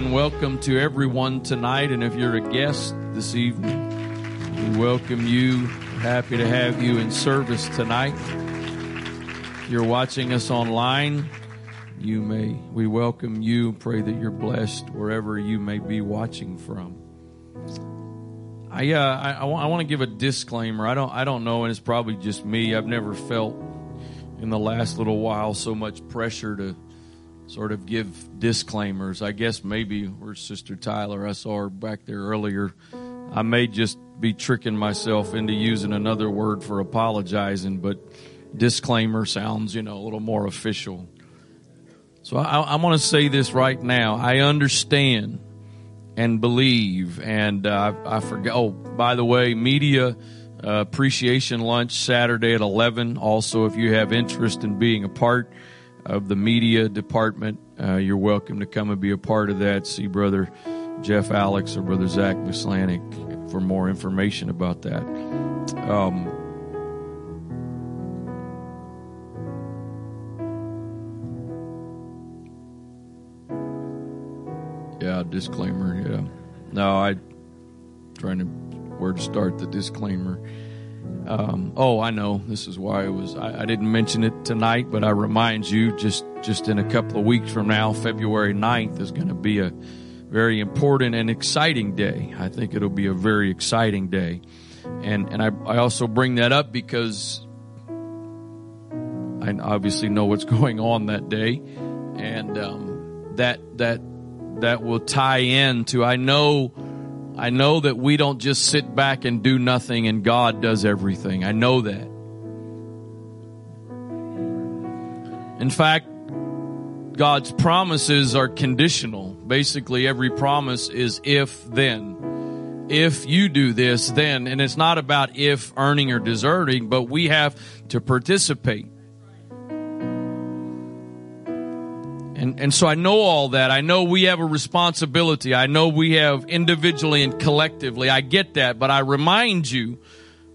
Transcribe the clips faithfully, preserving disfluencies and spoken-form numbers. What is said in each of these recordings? Amen. Welcome to everyone tonight. And if you're a guest this evening, we welcome you. Happy to have you in service tonight. If you're watching us online, you may, we welcome you. Pray that you're blessed wherever you may be watching from. I, uh, I, I, I want to give a disclaimer. I don't, I don't know, and it's probably just me. I've never felt in the last little while so much pressure to sort of give disclaimers. I guess maybe where Sister Tyler, I saw her back there earlier. I may just be tricking myself into using another word for apologizing, but disclaimer sounds, you know, a little more official. So I, I want to say this right now. I understand and believe, and uh, I, I forgot. Oh, by the way, media uh, appreciation lunch Saturday at eleven. Also, if you have interest in being a part of the media department, uh, you're welcome to come and be a part of that. See Brother Jeff Alex or Brother Zach Mislanik for more information about that. Um, yeah, disclaimer, yeah. No, I'm trying to, where to start the disclaimer. Um, oh, I know. This is why it was. I, I didn't mention it tonight, but I remind you, just, just in a couple of weeks from now, February ninth is going to be a very important and exciting day. I think it'll be a very exciting day. And and I, I also bring that up because I obviously know what's going on that day. And um, that that that will tie in to, I know... I know that we don't just sit back and do nothing and God does everything. I know that. In fact, God's promises are conditional. Basically, every promise is if, then. If you do this, then. And it's not about if, earning or deserving, but we have to participate. And and so I know all that. I know we have a responsibility. I know we have individually and collectively. I get that. But I remind you,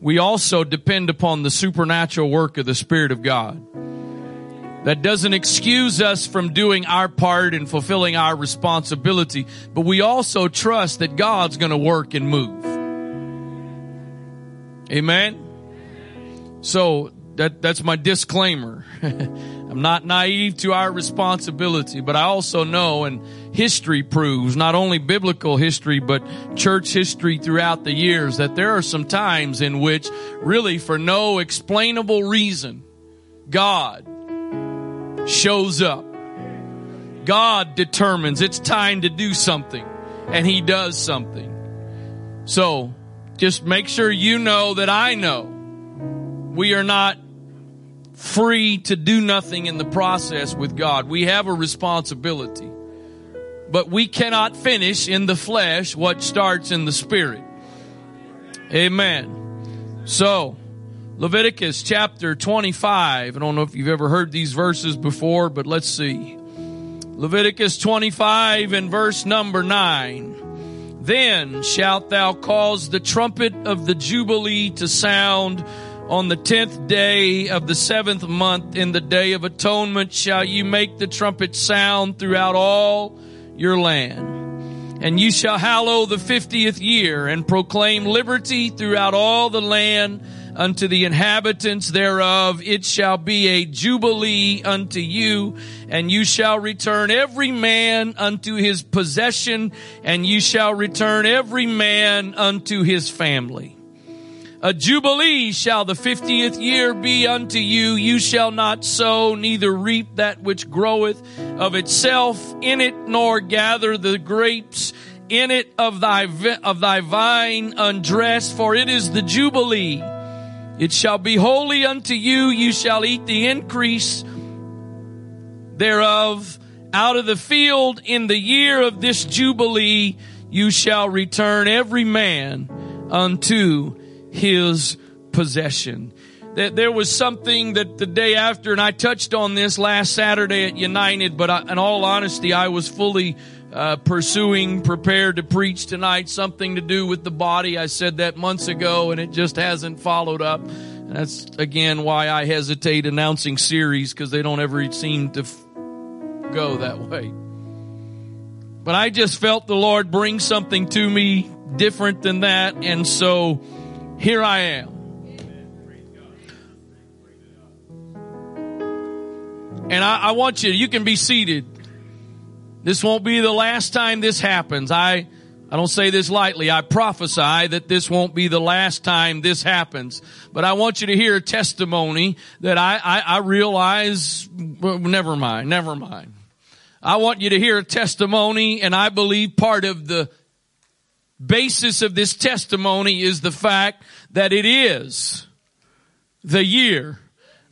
we also depend upon the supernatural work of the Spirit of God. That doesn't excuse us from doing our part and fulfilling our responsibility. But we also trust that God's going to work and move. Amen? So that that's my disclaimer. I'm not naive to our responsibility, but I also know, and history proves, not only biblical history, but church history throughout the years, that there are some times in which, really for no explainable reason, God shows up. God determines it's time to do something, and He does something. So just make sure you know that I know we are not free to do nothing in the process with God. We have a responsibility. But we cannot finish in the flesh what starts in the Spirit. Amen. So, Leviticus chapter twenty-five. I don't know if you've ever heard these verses before, but let's see. Leviticus twenty-five and verse number nine. Then shalt thou cause the trumpet of the Jubilee to sound on the tenth day of the seventh month, in the day of atonement, shall you make the trumpet sound throughout all your land. And you shall hallow the fiftieth year, and proclaim liberty throughout all the land unto the inhabitants thereof. It shall be a jubilee unto you, and you shall return every man unto his possession, and you shall return every man unto his family. A jubilee shall the fiftieth year be unto you. You shall not sow, neither reap that which groweth of itself in it, nor gather the grapes in it of thy of thy vine undressed, for it is the jubilee. It shall be holy unto you. You shall eat the increase thereof out of the field in the year of this jubilee. You shall return every man unto his possession. That there was something that the day after, and I touched on this last Saturday at United, but I, in all honesty, I was fully uh, pursuing, prepared to preach tonight, something to do with the body. I said that months ago, and it just hasn't followed up. And that's, again, why I hesitate announcing series, because they don't ever seem to f- go that way. But I just felt the Lord bring something to me different than that, and so here I am. And I, I want you, you can be seated. This won't be the last time this happens. I, I don't say this lightly. I prophesy that this won't be the last time this happens. But I want you to hear a testimony that I, I, I realize, well, never mind, never mind. I want you to hear a testimony, and I believe part of the basis of this testimony is the fact that it is the year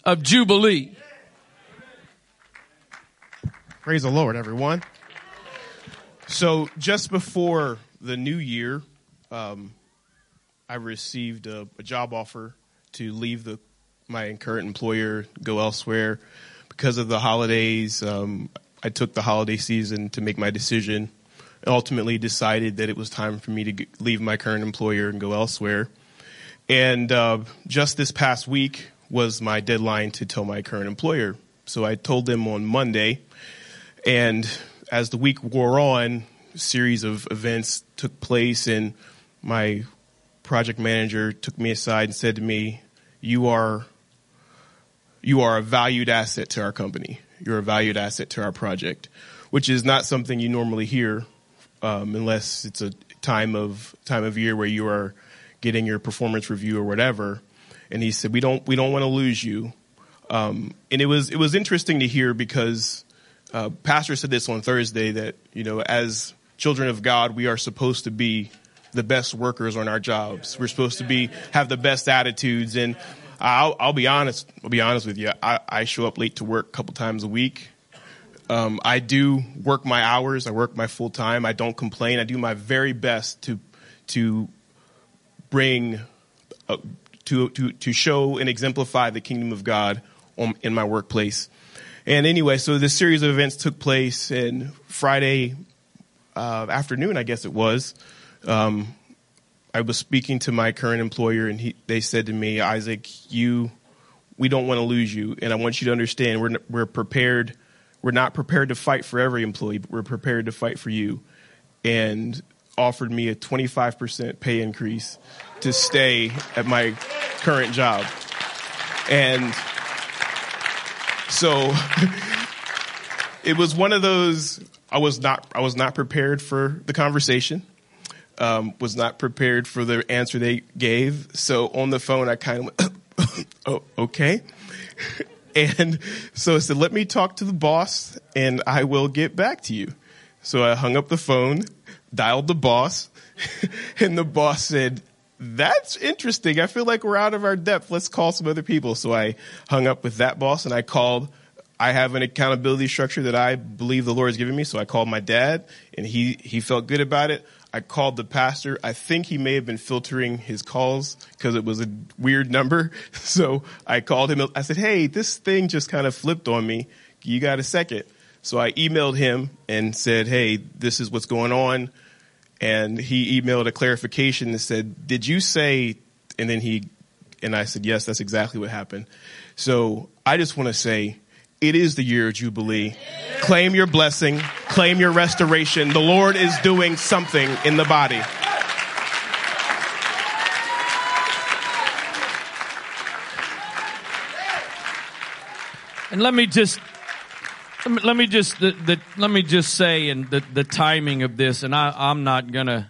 of Jubilee. Praise the Lord, everyone. So just before the new year, um, I received a, a job offer to leave the my current employer, go elsewhere. Because of the holidays, um, I took the holiday season to make my decision, and ultimately decided that it was time for me to g- leave my current employer and go elsewhere. And uh, just this past week was my deadline to tell my current employer. So I told them on Monday. And as the week wore on, a series of events took place, and my project manager took me aside and said to me, you are you are a valued asset to our company. You're a valued asset to our project, which is not something you normally hear um, unless it's a time of time of year where you are getting your performance review or whatever. And he said, we don't we don't want to lose you. Um, and it was it was interesting to hear, because Uh, Pastor said this on Thursday that, you know, as children of God, we are supposed to be the best workers on our jobs. We're supposed to be have the best attitudes. And I'll, I'll be honest. I'll be honest with you. I, I show up late to work a couple times a week. Um, I do work my hours. I work my full time. I don't complain. I do my very best to to bring uh, to to to show and exemplify the kingdom of God on, in my workplace. And anyway, so this series of events took place, and Friday uh, afternoon, I guess it was, um, I was speaking to my current employer, and he, they said to me, Isaac, you, we don't want to lose you, and I want you to understand we're we're prepared. We're not prepared to fight for every employee, but we're prepared to fight for you, and offered me a twenty-five percent pay increase to stay at my current job. And so it was one of those, I was not I was not prepared for the conversation, um, was not prepared for the answer they gave. So on the phone, I kind of went, oh, okay. And so I said, let me talk to the boss and I will get back to you. So I hung up the phone, dialed the boss, and the boss said, that's interesting. I feel like we're out of our depth. Let's call some other people. So I hung up with that boss, and I called. I have an accountability structure that I believe the Lord has given me. So I called my dad, and he, he felt good about it. I called the pastor. I think he may have been filtering his calls because it was a weird number. So I called him. I said, hey, this thing just kind of flipped on me. You got a second? So I emailed him and said, hey, this is what's going on. And he emailed a clarification that said, did you say, and then he, and I said, yes, that's exactly what happened. So I just want to say, it is the year of Jubilee. Yeah. Claim your blessing, claim your restoration. The Lord is doing something in the body. And let me just, Let me just the, the, let me just say, and the, the timing of this, and I, I'm not gonna.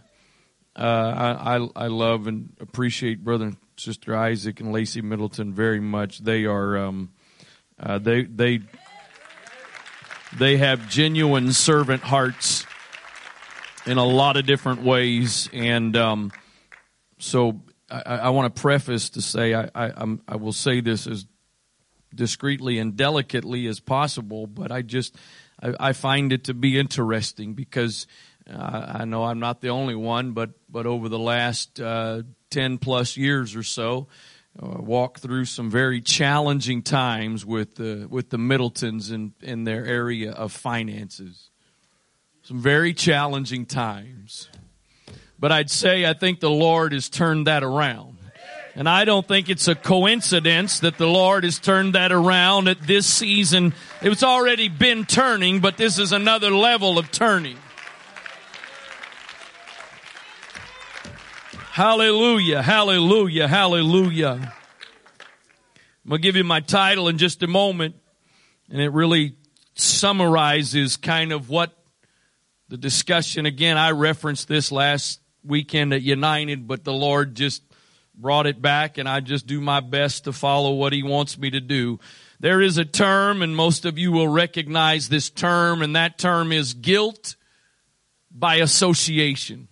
Uh, I, I I love and appreciate Brother and Sister Isaac and Lacey Middleton very much. They are um, uh, they they they have genuine servant hearts in a lot of different ways, and um, so I, I want to preface to say I I, I'm, I will say this as discreetly and delicately as possible, but I just, I, I find it to be interesting because uh, I know I'm not the only one, but, but over the last uh, ten plus years or so, I uh, walked through some very challenging times with the, with the Middletons in, in their area of finances. Some very challenging times. But I'd say I think the Lord has turned that around. And I don't think it's a coincidence that the Lord has turned that around at this season. It's already been turning, but this is another level of turning. Hallelujah, hallelujah, hallelujah. I'm going to give you my title in just a moment, and it really summarizes kind of what the discussion, again, I referenced this last weekend at United, but the Lord just brought it back, and I just do my best to follow what He wants me to do. There is a term, and most of you will recognize this term, and that term is guilt by association.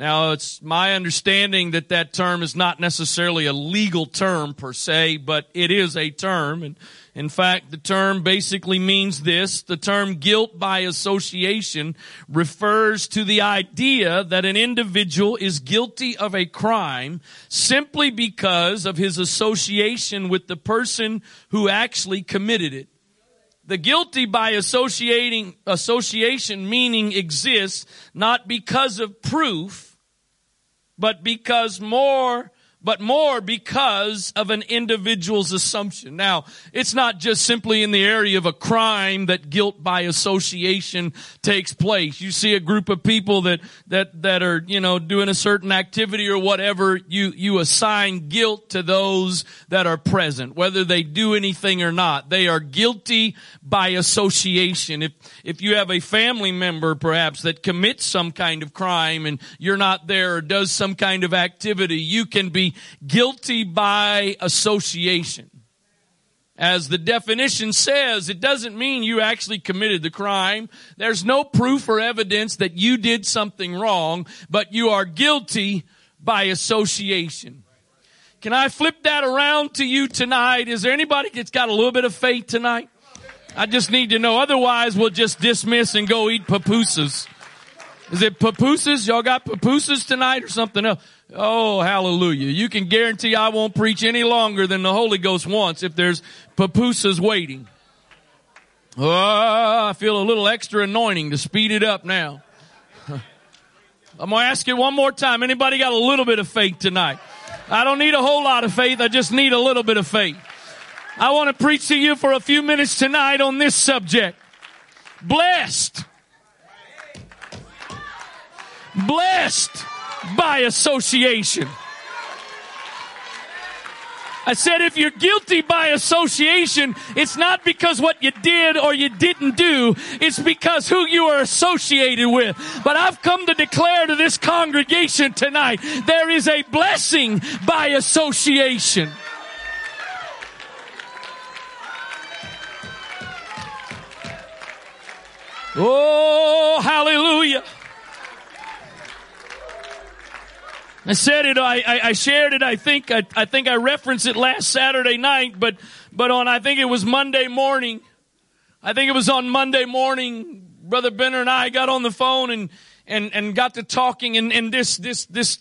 Now, it's my understanding that that term is not necessarily a legal term per se, but it is a term. And in fact, the term basically means this. The term guilt by association refers to the idea that an individual is guilty of a crime simply because of his association with the person who actually committed it. The guilty by associating, association meaning exists not because of proof, but because more, but more because of an individual's assumption. Now, it's not just simply in the area of a crime that guilt by association takes place. You see a group of people that, that, that are, you know, doing a certain activity or whatever, you, you assign guilt to those that are present, whether they do anything or not. They are guilty by association. If, if you have a family member perhaps that commits some kind of crime and you're not there or does some kind of activity, you can be guilty by association. As the definition says, it doesn't mean you actually committed the crime. There's no proof or evidence that you did something wrong, but you are guilty by association. Can I flip that around to you tonight? Is there anybody that's got a little bit of faith tonight? I just need to know. Otherwise, we'll just dismiss and go eat pupusas. Is it pupusas? Y'all got pupusas tonight or something else? Oh, hallelujah. You can guarantee I won't preach any longer than the Holy Ghost wants if there's pupusas waiting. Oh, I feel a little extra anointing to speed it up now. I'm going to ask you one more time. Anybody got a little bit of faith tonight? I don't need a whole lot of faith. I just need a little bit of faith. I want to preach to you for a few minutes tonight on this subject. Blessed. Blessed by association. I said if you're guilty by association, it's not because what you did or you didn't do. It's because who you are associated with. But I've come to declare to this congregation tonight, there is a blessing by association. Oh, hallelujah. I said it, I, I shared it, I think, I, I think I referenced it last Saturday night, but, but on, I think it was Monday morning, I think it was on Monday morning, Brother Benner and I got on the phone and, and, and got to talking, and, and this, this, this,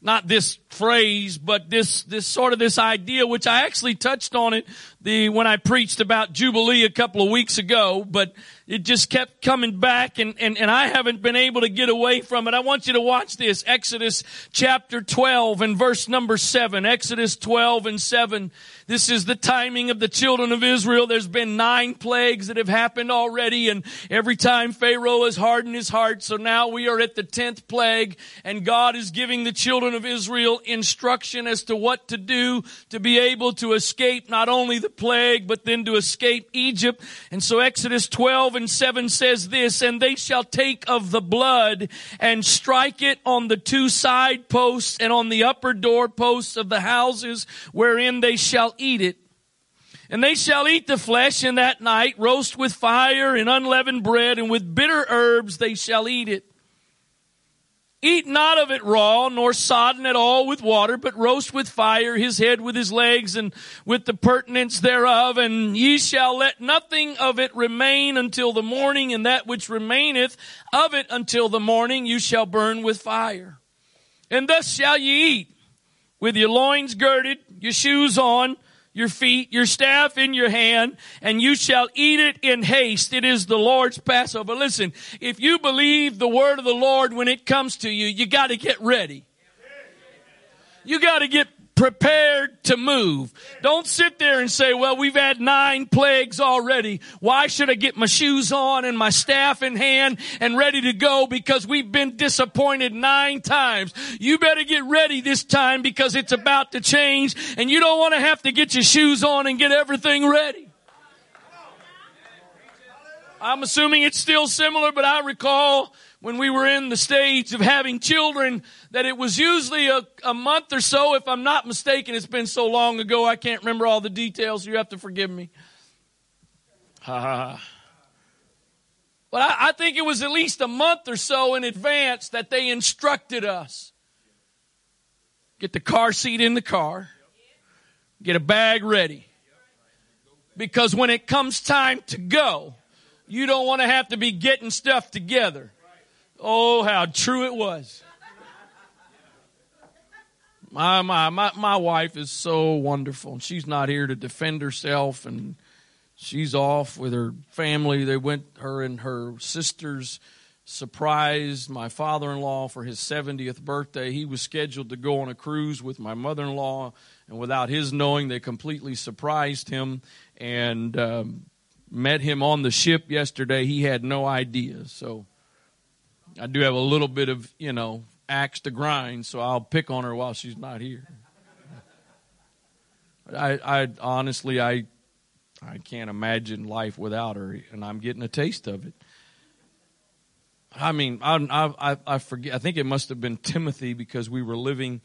not this phrase, but this, this sort of this idea, which I actually touched on it the, when I preached about Jubilee a couple of weeks ago, but it just kept coming back, and, and, and I haven't been able to get away from it. I want you to watch this. Exodus chapter twelve and verse number seven. Exodus twelve and seven. This is the timing of the children of Israel. There's been nine plagues that have happened already, and every time Pharaoh has hardened his heart. So now we are at the tenth plague, and God is giving the children of Israel instruction as to what to do to be able to escape not only the plague, but then to escape Egypt. And so Exodus twelve and seven says this, and they shall take of the blood and strike it on the two side posts and on the upper door posts of the houses wherein they shall eat it. And they shall eat the flesh in that night, roast with fire and unleavened bread, and with bitter herbs they shall eat it. Eat not of it raw, nor sodden at all with water, but roast with fire his head with his legs and with the pertinence thereof. And ye shall let nothing of it remain until the morning, and that which remaineth of it until the morning you shall burn with fire. And thus shall ye eat, with your loins girded, your shoes on, your feet, your staff in your hand, and you shall eat it in haste. It is the Lord's Passover. Listen, if you believe the word of the Lord when it comes to you, you got to get ready. You got to get prepared to move. Don't sit there and say, well, we've had nine plagues already. Why should I get my shoes on and my staff in hand and ready to go because we've been disappointed nine times? You better get ready this time because it's about to change, and you don't want to have to get your shoes on and get everything ready. I'm assuming it's still similar, but I recall when we were in the stage of having children that it was usually a, a month or so, if I'm not mistaken. It's been so long ago, I can't remember all the details. So you have to forgive me. Ha ha. But I, I think it was at least a month or so in advance that they instructed us. Get the car seat in the car. Get a bag ready. Because when it comes time to go, you don't want to have to be getting stuff together. Oh, how true it was. My, my, my, my wife is so wonderful. She's not here to defend herself, and she's off with her family. They went, her and her sisters surprised my father-in-law for his seventieth birthday. He was scheduled to go on a cruise with my mother-in-law, and without his knowing, they completely surprised him, and um, met him on the ship yesterday. He had no idea, so I do have a little bit of, you know, axe to grind, so I'll pick on her while she's not here. I, I honestly, I, I can't imagine life without her, and I'm getting a taste of it. I mean, I, I, I forget. I think it must have been Timothy, because we were living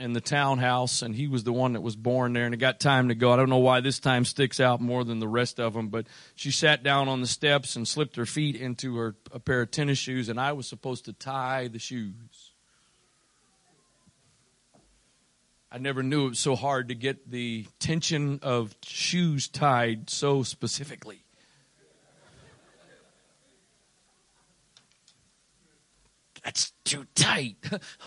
in the townhouse, and he was the one that was born there, and it got time to go. I don't know why this time sticks out more than the rest of them, but she sat down on the steps and slipped her feet into her a pair of tennis shoes, and I was supposed to tie the shoes. I never knew it was so hard to get the tension of shoes tied so specifically. That's too tight.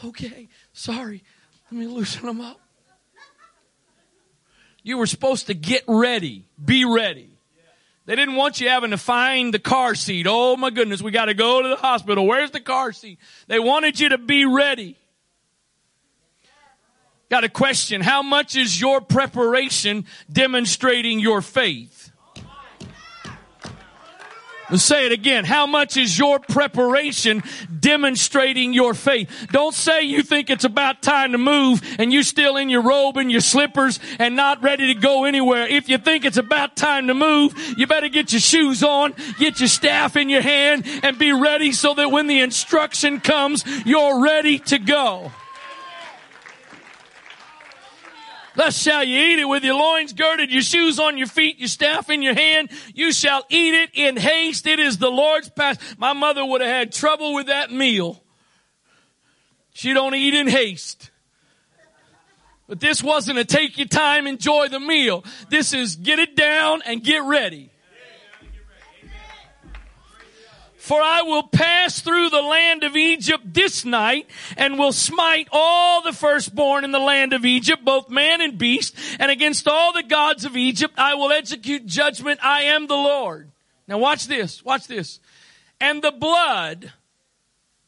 Okay, sorry. Let me loosen them up. You were supposed to get ready. Be ready. They didn't want you having to find the car seat. Oh, my goodness, we got to go to the hospital. Where's the car seat? They wanted you to be ready. Got a question. How much is your preparation demonstrating your faith? Let's say it again. How much is your preparation demonstrating your faith? Don't say you think it's about time to move and you're still in your robe and your slippers and not ready to go anywhere. If you think it's about time to move, you better get your shoes on, get your staff in your hand, and be ready so that when the instruction comes, you're ready to go. Thus shall you eat it, with your loins girded, your shoes on your feet, your staff in your hand. You shall eat it in haste. It is the Lord's Pasch. My mother would have had trouble with that meal. She don't eat in haste. But this wasn't a take your time, enjoy the meal. This is get it down and get ready. For I will pass through the land of Egypt this night, and will smite all the firstborn in the land of Egypt, both man and beast, and against all the gods of Egypt I will execute judgment. I am the Lord. Now watch this, watch this. And the blood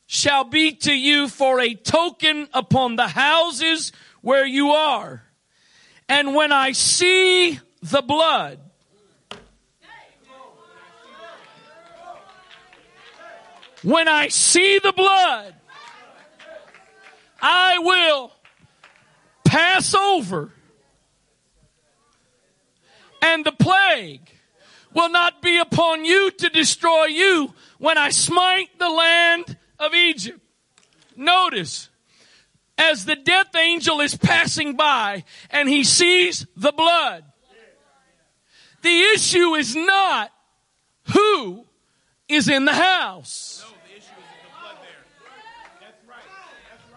shall be to you for a token upon the houses where you are. And when I see the blood, When I see the blood, I will pass over, and the plague will not be upon you to destroy you when I smite the land of Egypt. Notice, as the death angel is passing by and he sees the blood, the issue is not who is in the house. No, the issue is in the blood there. That's right. That's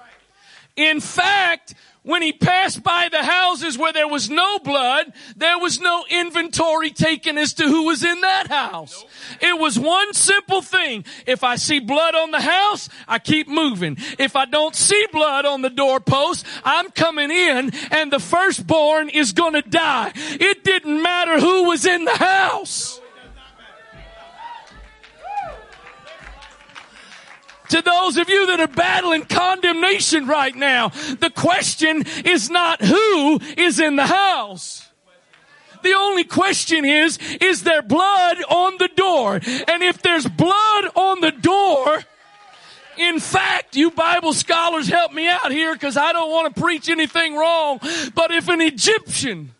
right. In fact, when he passed by the houses where there was no blood, there was no inventory taken as to who was in that house. Nope. It was one simple thing. If I see blood on the house, I keep moving. If I don't see blood on the doorpost, I'm coming in, and the firstborn is going to die. It didn't matter who was in the house. to those of you that are battling condemnation right now. The question is not who is in the house. The only question is, is there blood on the door? And if there's blood on the door, in fact, you Bible scholars help me out here because I don't want to preach anything wrong. But if an Egyptian,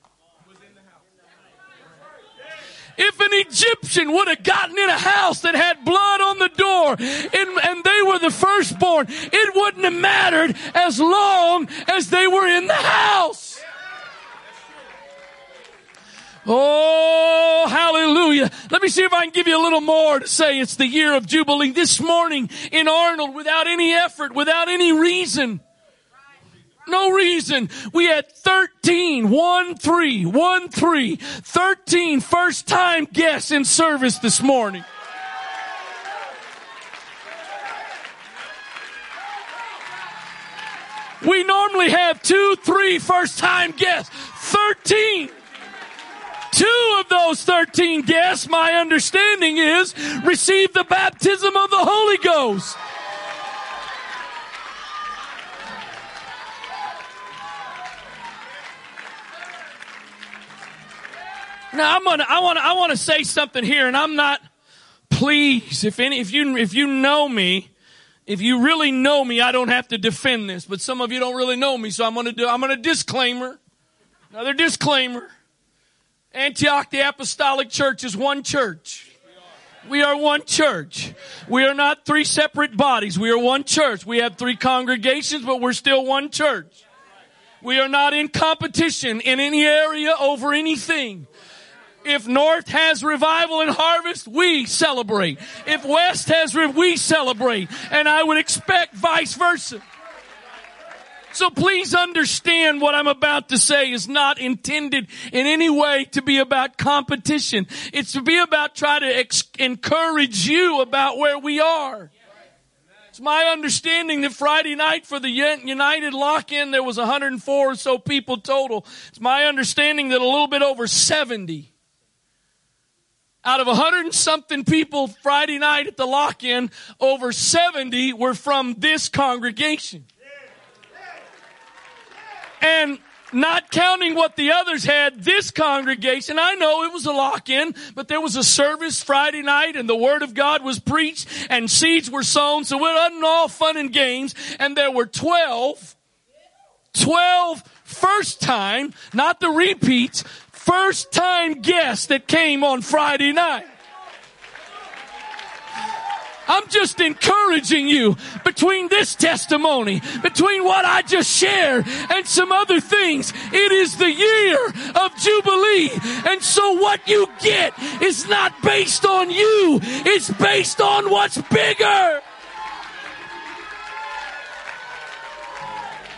if an Egyptian would have gotten in a house that had blood on the door and, and they were the firstborn, it wouldn't have mattered as long as they were in the house. Oh, hallelujah. Let me see if I can give you a little more to say it's the year of Jubilee. This morning in Arnold, without any effort, without any reason, no reason, we had thirteen, one, three, one, three, thirteen first-time guests in service this morning. We normally have two, three first-time guests, thirteen. Two of those thirteen guests, my understanding is, received the baptism of the Holy Ghost. Now, I'm gonna, I want to, I want to say something here, and I'm not. Please, if any, if you, if you know me, if you really know me, I don't have to defend this. But some of you don't really know me, so I'm gonna do. I'm gonna disclaimer. Another disclaimer. Antioch, the Apostolic Church, is one church. We are one church. We are not three separate bodies. We are one church. We have three congregations, but we're still one church. We are not in competition in any area over anything. If North has revival and harvest, we celebrate. If West has, re- we celebrate. And I would expect vice versa. So please understand what I'm about to say is not intended in any way to be about competition. It's to be about try to ex- encourage you about where we are. It's my understanding that Friday night for the United lock-in, there was one hundred four or so people total. It's my understanding that a little bit over seventy out of one hundred and something people Friday night at the lock-in, over seventy were from this congregation. And not counting what the others had, this congregation, I know it was a lock-in, but there was a service Friday night and the Word of God was preached and seeds were sown. So it wasn't all fun and games. And there were twelve, twelve first-time, not the repeats, first-time guests that came on Friday night. I'm just encouraging you between this testimony, between what I just shared and some other things. It is the year of Jubilee. And so what you get is not based on you. It's based on what's bigger.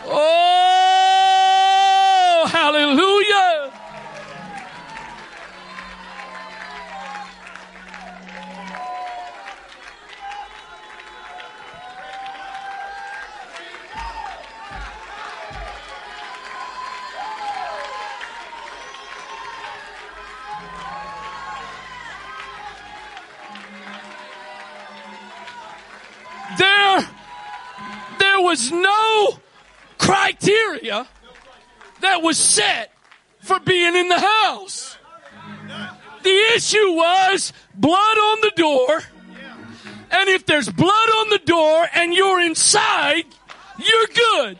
Oh, hallelujah. There, there was no criteria that was set for being in the house. The issue was blood on the door. And if there's blood on the door and you're inside, you're good.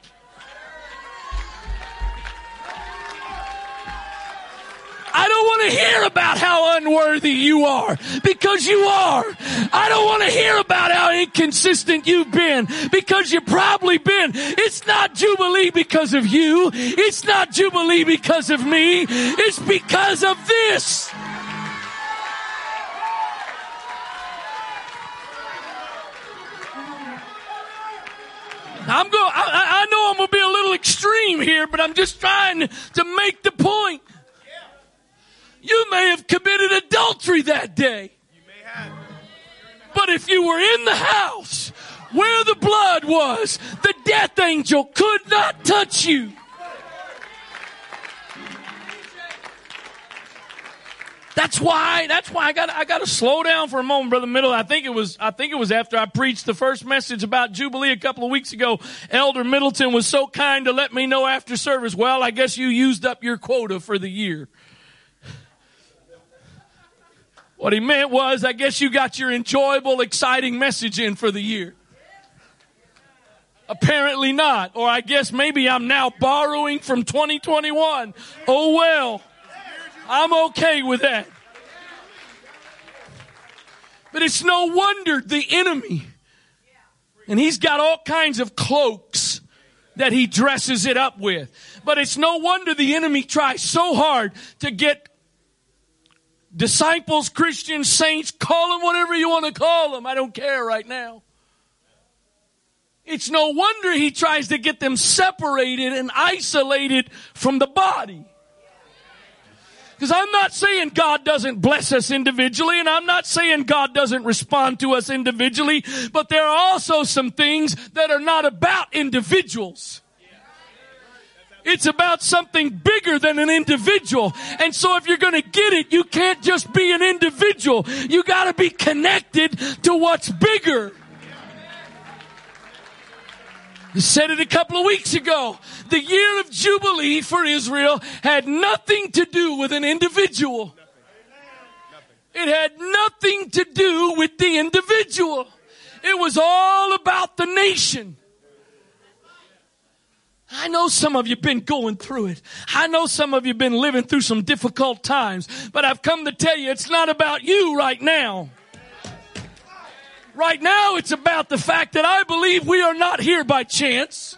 I don't want to hear about how unworthy you are, because you are. I don't want to hear about how inconsistent you've been, because you've probably been. It's not Jubilee because of you. It's not Jubilee because of me. It's because of this. I'm going, I, I know I'm going to be a little extreme here, but I'm just trying to make the point. You may have committed adultery that day. You may have. But if you were in the house where the blood was, the death angel could not touch you. That's why, that's why I got I got to slow down for a moment, Brother Middleton. I think it was I think it was after I preached the first message about Jubilee a couple of weeks ago. Elder Middleton was so kind to let me know after service, well, I guess you used up your quota for the year. What he meant was, I guess you got your enjoyable, exciting message in for the year. Apparently not. Or I guess maybe I'm now borrowing from twenty twenty-one. Oh, well, I'm okay with that. But it's no wonder the enemy, and he's got all kinds of cloaks that he dresses it up with. But it's no wonder the enemy tries so hard to get disciples, Christians, saints, call them whatever you want to call them. I don't care right now. It's no wonder he tries to get them separated and isolated from the body. Because I'm not saying God doesn't bless us individually, and I'm not saying God doesn't respond to us individually, but there are also some things that are not about individuals. It's about something bigger than an individual. And so if you're going to get it, you can't just be an individual. You got to be connected to what's bigger. I said it a couple of weeks ago. The year of Jubilee for Israel had nothing to do with an individual. It had nothing to do with the individual. It was all about the nation. I know some of you have been going through it. I know some of you have been living through some difficult times. But I've come to tell you, it's not about you right now. Right now, it's about the fact that I believe we are not here by chance.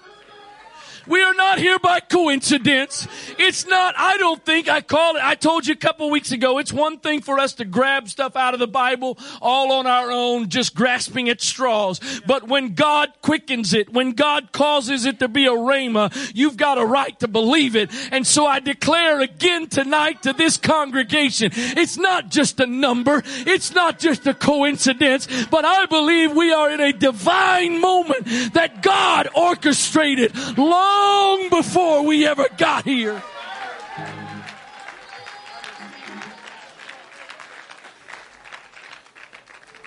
We are not here by coincidence. It's not, I don't think, I call it, I told you a couple weeks ago, it's one thing for us to grab stuff out of the Bible all on our own, just grasping at straws. But when God quickens it, when God causes it to be a rhema, you've got a right to believe it. And so I declare again tonight to this congregation, it's not just a number, it's not just a coincidence, but I believe we are in a divine moment that God orchestrated long Long before we ever got here.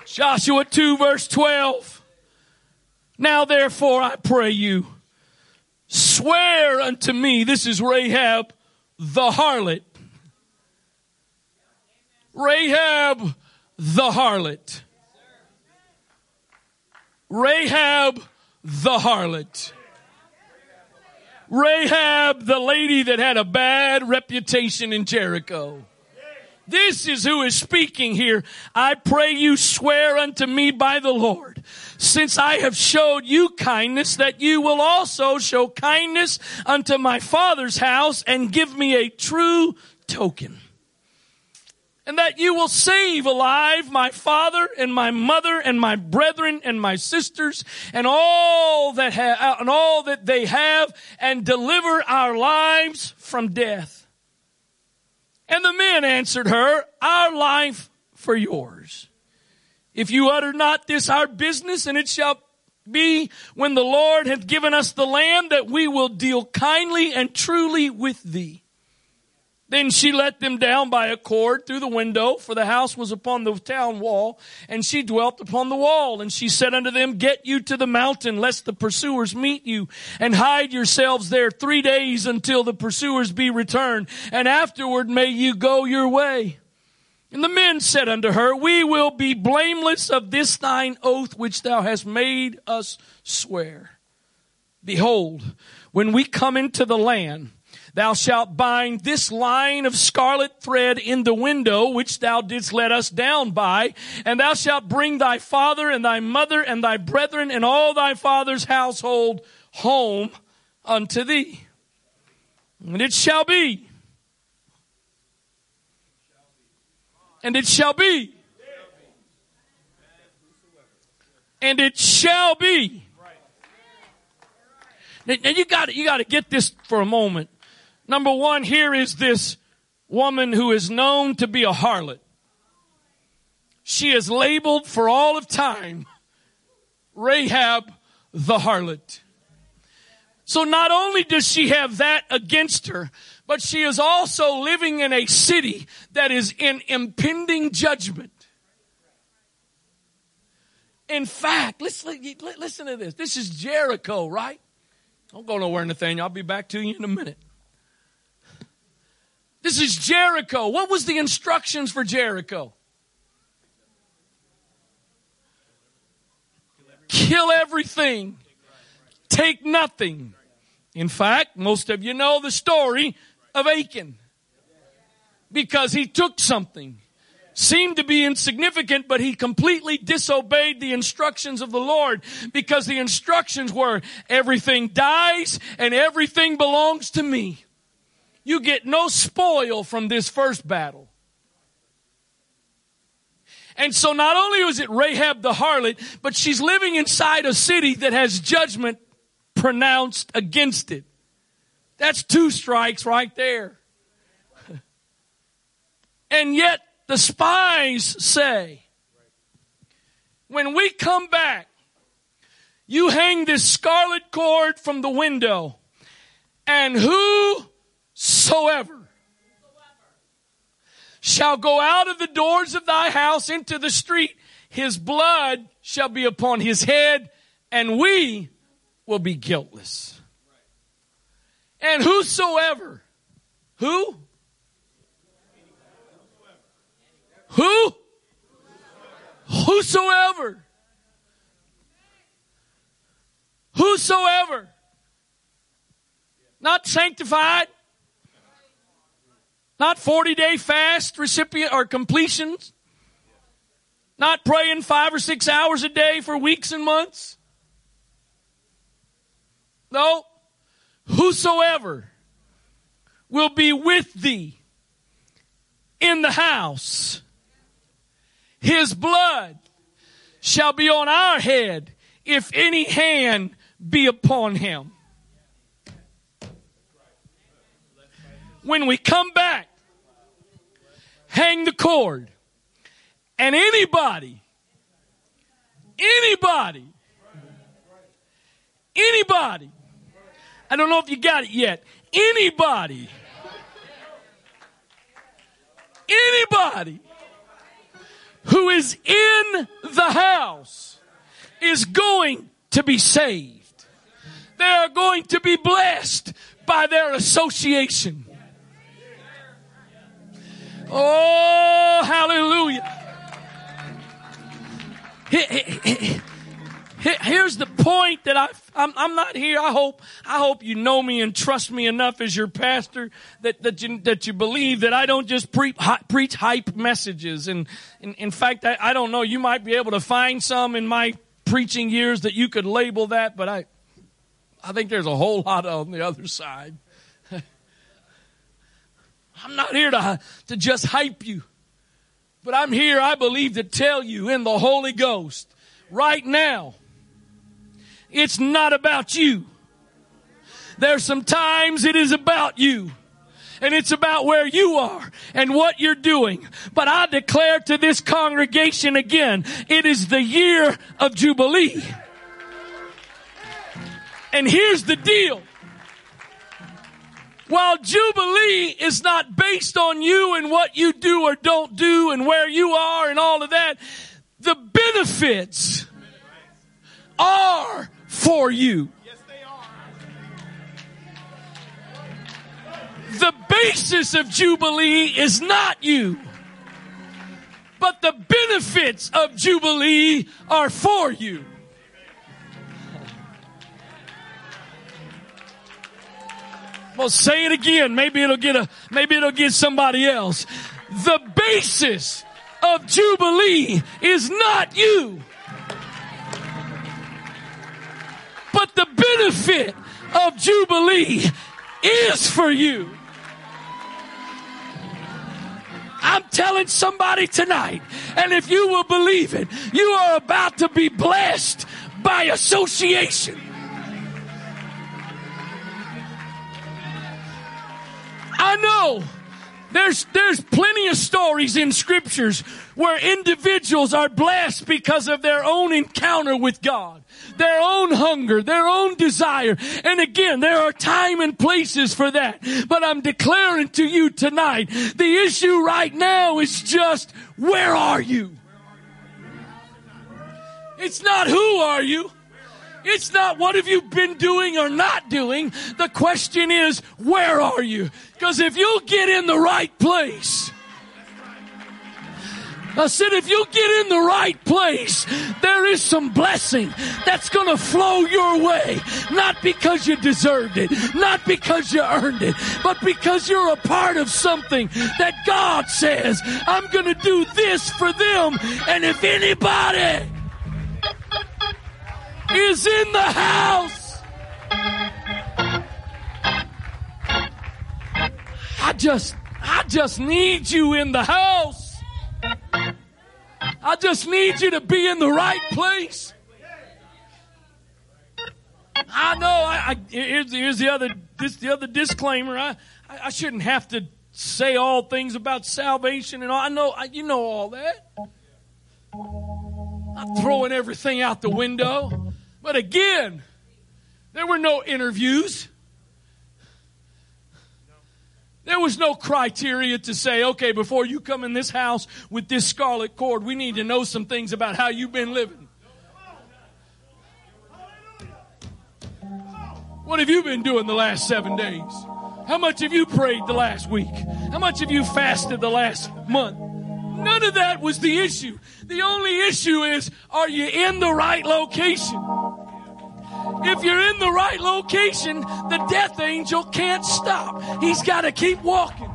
Joshua two verse twelve. Now therefore I pray you, swear unto me. This is Rahab the harlot. Rahab the harlot. Rahab the harlot. Rahab, the lady that had a bad reputation in Jericho. This is who is speaking here. I pray you swear unto me by the Lord, since I have showed you kindness, that you will also show kindness unto my father's house and give me a true token. And that you will save alive my father and my mother and my brethren and my sisters and all that ha- and all that they have, and deliver our lives from death. And the men answered her, our life for yours. If you utter not this our business, and it shall be when the Lord hath given us the land that we will deal kindly and truly with thee. Then she let them down by a cord through the window, for the house was upon the town wall, and she dwelt upon the wall. And she said unto them, get you to the mountain, lest the pursuers meet you, and hide yourselves there three days until the pursuers be returned, and afterward may you go your way. And the men said unto her, we will be blameless of this thine oath which thou hast made us swear. Behold, when we come into the land, thou shalt bind this line of scarlet thread in the window which thou didst let us down by, and thou shalt bring thy father and thy mother and thy brethren and all thy father's household home unto thee. And it shall be. And it shall be. And it shall be. Now you got you got to get this for a moment. Number one, here is this woman who is known to be a harlot. She is labeled for all of time, Rahab the harlot. So not only does she have that against her, but she is also living in a city that is in impending judgment. In fact, listen, listen to this. This is Jericho, right? Don't go nowhere, Nathaniel. I'll be back to you in a minute. This is Jericho. What was the instructions for Jericho? Kill everything. Take nothing. In fact, most of you know the story of Achan. Because he took something. Seemed to be insignificant, but he completely disobeyed the instructions of the Lord, because the instructions were everything dies and everything belongs to me. You get no spoil from this first battle. And so not only was it Rahab the harlot, but she's living inside a city that has judgment pronounced against it. That's two strikes right there. And yet, the spies say, when we come back, you hang this scarlet cord from the window, and whosoever shall go out of the doors of thy house into the street, his blood shall be upon his head, and we will be guiltless. And whosoever, who? Who? Whosoever. Whosoever. Not sanctified. Not forty-day fast recipient or completions. Not praying five or six hours a day for weeks and months. No. Whosoever will be with thee in the house, his blood shall be on our head, if any hand be upon him. When we come back, hang the cord. And anybody, anybody, anybody, I don't know if you got it yet, anybody, anybody who is in the house is going to be saved. They are going to be blessed by their association. Oh, hallelujah. Here's the point that I, I'm, I'm not here. I hope, I hope you know me and trust me enough as your pastor that, that you, that you believe that I don't just pre- hi, preach hype messages. And, and in fact, I, I don't know. You might be able to find some in my preaching years that you could label that, but I, I think there's a whole lot on the other side. I'm not here to, to just hype you, but I'm here, I believe, to tell you in the Holy Ghost right now, it's not about you. There's some times it is about you. And it's about where you are and what you're doing. But I declare to this congregation again, it is the year of Jubilee. And here's the deal. While Jubilee is not based on you and what you do or don't do and where you are and all of that, the benefits are for you. Yes, they are. The basis of Jubilee is not you, but the benefits of Jubilee are for you. Well, say it again. Maybe it'll get a. Maybe it'll get somebody else. The basis of Jubilee is not you, but the benefit of Jubilee is for you. I'm telling somebody tonight, and if you will believe it, you are about to be blessed by association. I know There's, there's plenty of stories in scriptures where individuals are blessed because of their own encounter with God, their own hunger, their own desire. And again, there are time and places for that. But I'm declaring to you tonight, the issue right now is just, where are you? It's not who are you. It's not what have you been doing or not doing. The question is, where are you? Because if you get in the right place, I said, if you get in the right place, there is some blessing that's going to flow your way. Not because you deserved it, not because you earned it, but because you're a part of something that God says, I'm going to do this for them. And if anybody is in the house, I just, I just need you in the house. I just need you to be in the right place. I know. I, I here's, here's the other, this the other disclaimer. I, I shouldn't have to say all things about salvation and all. I know. I, you know all that. I'm throwing everything out the window. But again, there were no interviews. There was no criteria to say, okay, before you come in this house with this scarlet cord, we need to know some things about how you've been living. What have you been doing the last seven days? How much have you prayed the last week? How much have you fasted the last month? None of that was the issue. The only issue is, are you in the right location? If you're in the right location, the death angel can't stop. He's got to keep walking.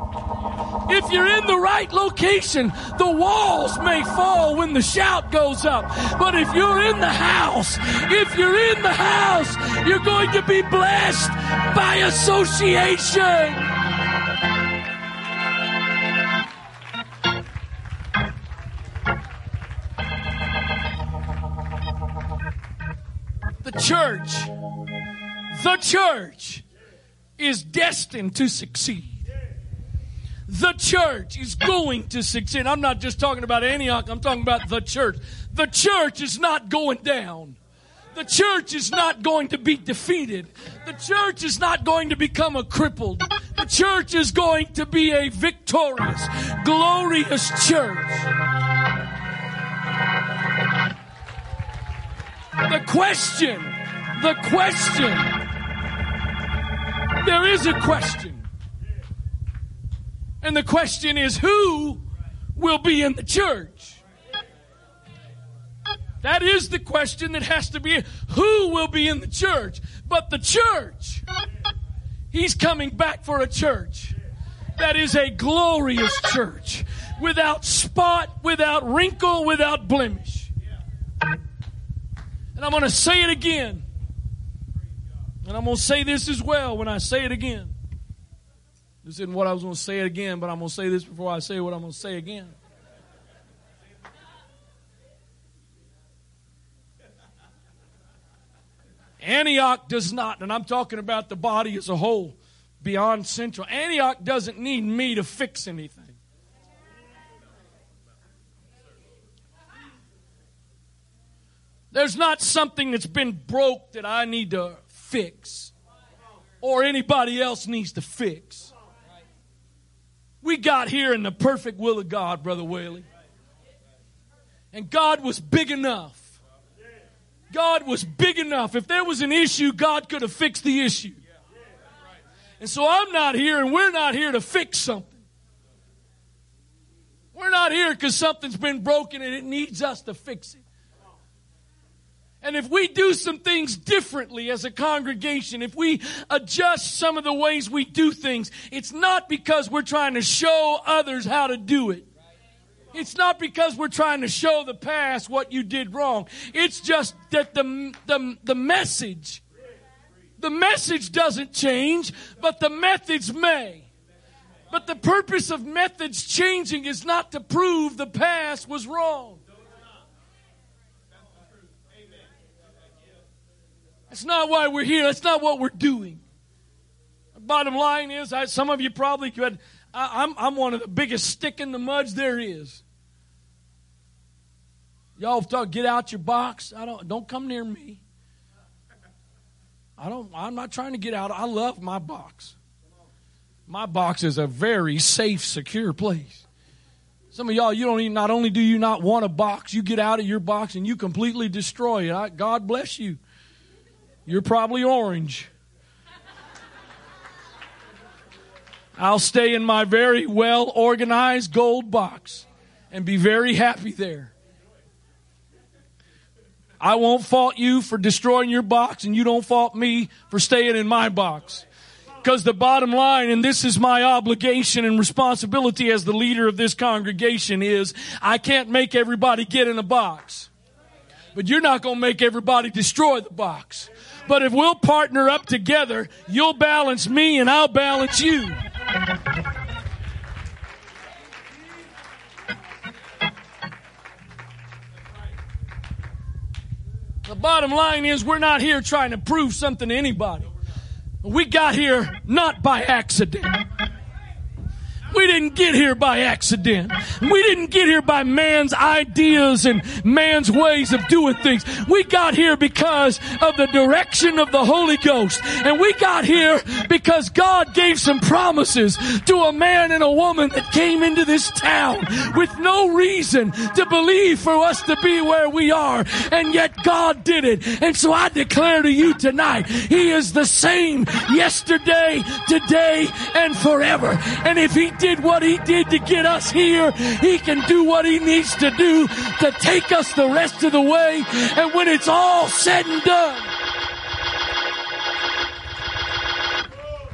If you're in the right location, the walls may fall when the shout goes up. But if you're in the house, if you're in the house, you're going to be blessed by association. The church, the church is destined to succeed. The church is going to succeed. I'm not just talking about Antioch. I'm talking about the church. The church is not going down. The church is not going to be defeated. The church is not going to become a crippled. The church is going to be a victorious, glorious church. The question, the question, there is a question. And the question is, who will be in the church? That is the question that has to be, who will be in the church? But the church, he's coming back for a church that is a glorious church, without spot, without wrinkle, without blemish. And I'm going to say it again. And I'm going to say this as well when I say it again. This isn't what I was going to say it again, but I'm going to say this before I say what I'm going to say again. Antioch does not, and I'm talking about the body as a whole, beyond Central. Antioch doesn't need me to fix anything. There's not something that's been broke that I need to fix or anybody else needs to fix. We got here in the perfect will of God, Brother Whaley. And God was big enough. God was big enough. If there was an issue, God could have fixed the issue. And so I'm not here and we're not here to fix something. We're not here because something's been broken and it needs us to fix it. And if we do some things differently as a congregation, if we adjust some of the ways we do things, it's not because we're trying to show others how to do it. It's not because we're trying to show the past what you did wrong. It's just that the, the, the message, the message doesn't change, but the methods may. But the purpose of methods changing is not to prove the past was wrong. That's not why we're here. That's not what we're doing. Bottom line is, I, some of you probably could, I, I'm, I'm one of the biggest stick in the muds there is. Y'all talk, get out your box. I don't don't come near me. I don't I'm not trying to get out. I love my box. My box is a very safe, secure place. Some of y'all, you don't even not only do you not want a box, you get out of your box and you completely destroy it. I, God bless you. You're probably orange. I'll stay in my very well-organized gold box and be very happy there. I won't fault you for destroying your box, and you don't fault me for staying in my box. Because the bottom line, and this is my obligation and responsibility as the leader of this congregation, is I can't make everybody get in a box. But you're not going to make everybody destroy the box. But if we'll partner up together, you'll balance me and I'll balance you. The bottom line is we're not here trying to prove something to anybody. We got here not by accident. We didn't get here by accident. We didn't get here by man's ideas and man's ways of doing things. We got here because of the direction of the Holy Ghost. And we got here because God gave some promises to a man and a woman that came into this town with no reason to believe for us to be where we are. And yet God did it. And so I declare to you tonight, He is the same yesterday, today, and forever. And if He did did what He did to get us here, He can do what He needs to do to take us the rest of the way. And when it's all said and done,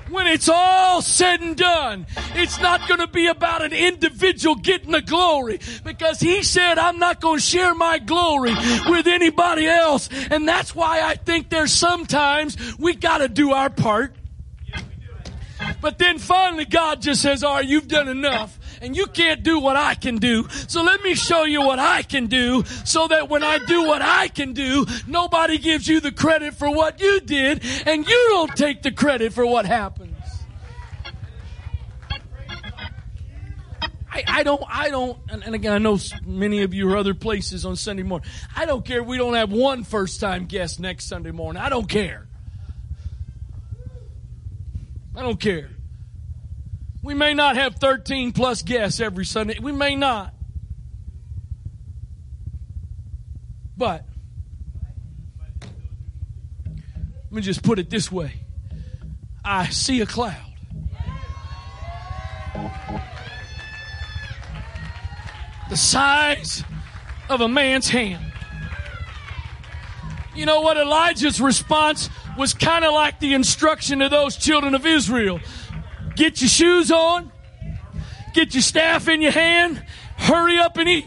when it's all said and done, it's not going to be about an individual getting the glory, because He said, I'm not going to share my glory with anybody else. And that's why I think there's sometimes we got to do our part. But then finally God just says, all right, you've done enough and you can't do what I can do. So let me show you what I can do, so that when I do what I can do, nobody gives you the credit for what you did, and you don't take the credit for what happens. I, I don't, I don't, and, and again, I know many of you are other places on Sunday morning. I don't care if we don't have one first-time guest next Sunday morning. I don't care. I don't care. We may not have thirteen plus guests every Sunday. We may not. But let me just put it this way. I see a cloud. The size of a man's hand. You know what? Elijah's response was kind of like the instruction to those children of Israel. Get your shoes on, get your staff in your hand, hurry up and eat.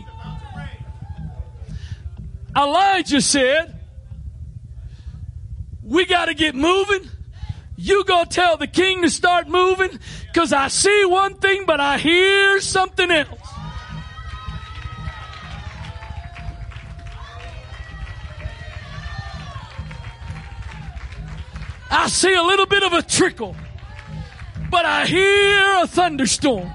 Elijah said, we got to get moving. You go tell the king to start moving, because I see one thing, but I hear something else. I see a little bit of a trickle, but I hear a thunderstorm.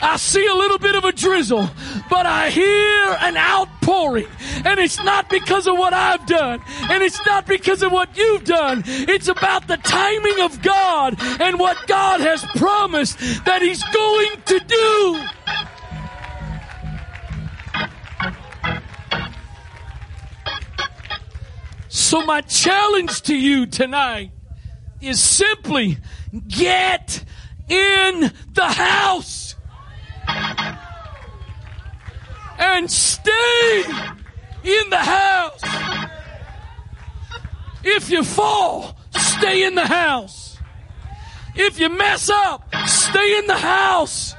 I see a little bit of a drizzle, but I hear an outpouring. And it's not because of what I've done, and it's not because of what you've done. It's about the timing of God and what God has promised that He's going to do. So my challenge to you tonight is simply get in the house and stay in the house. If you fall, stay in the house. If you mess up, stay in the house.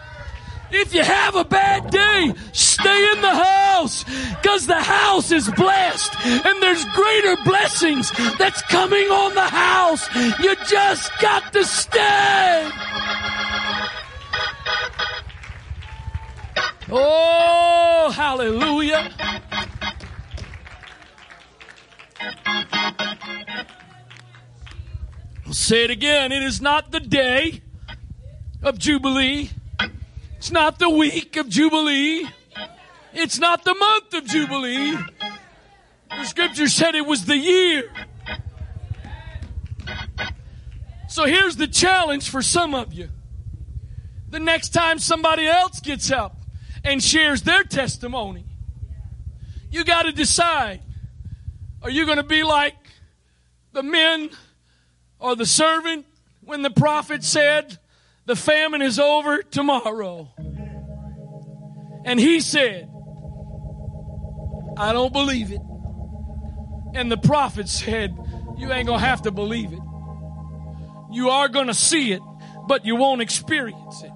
If you have a bad day, stay in the house, because the house is blessed, and there's greater blessings that's coming on the house. You just got to stay. Oh, hallelujah. I'll say it again. It is not the day of Jubilee. It's not the week of Jubilee. It's not the month of Jubilee. The scripture said it was the year. So here's the challenge for some of you. The next time somebody else gets up and shares their testimony, you got to decide, are you going to be like the men or the servant when the prophet said, the famine is over tomorrow? And he said, I don't believe it. And the prophet said, you ain't going to have to believe it. You are going to see it, but you won't experience it.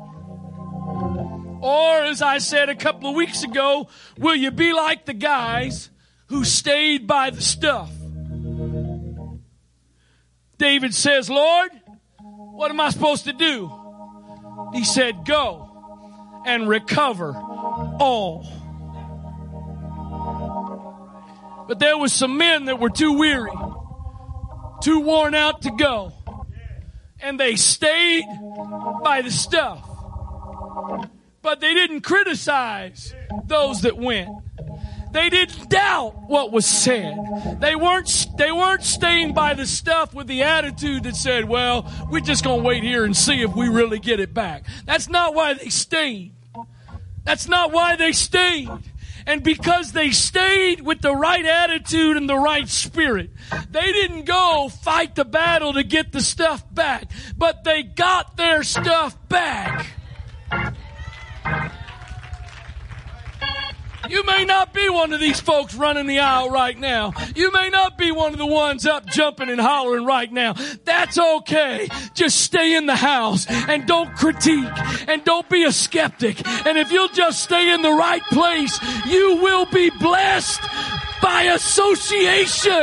Or, as I said a couple of weeks ago, will you be like the guys who stayed by the stuff? David says, Lord, what am I supposed to do? He said, go and recover all. But there were some men that were too weary, too worn out to go. And they stayed by the stuff. But they didn't criticize those that went. They didn't doubt what was said. They weren't, they weren't staying by the stuff with the attitude that said, well, we're just going to wait here and see if we really get it back. That's not why they stayed. That's not why they stayed. And because they stayed with the right attitude and the right spirit, they didn't go fight the battle to get the stuff back, but they got their stuff back. You may not be one of these folks running the aisle right now. You may not be one of the ones up jumping and hollering right now. That's okay. Just stay in the house and don't critique and don't be a skeptic. And if you'll just stay in the right place, you will be blessed by association.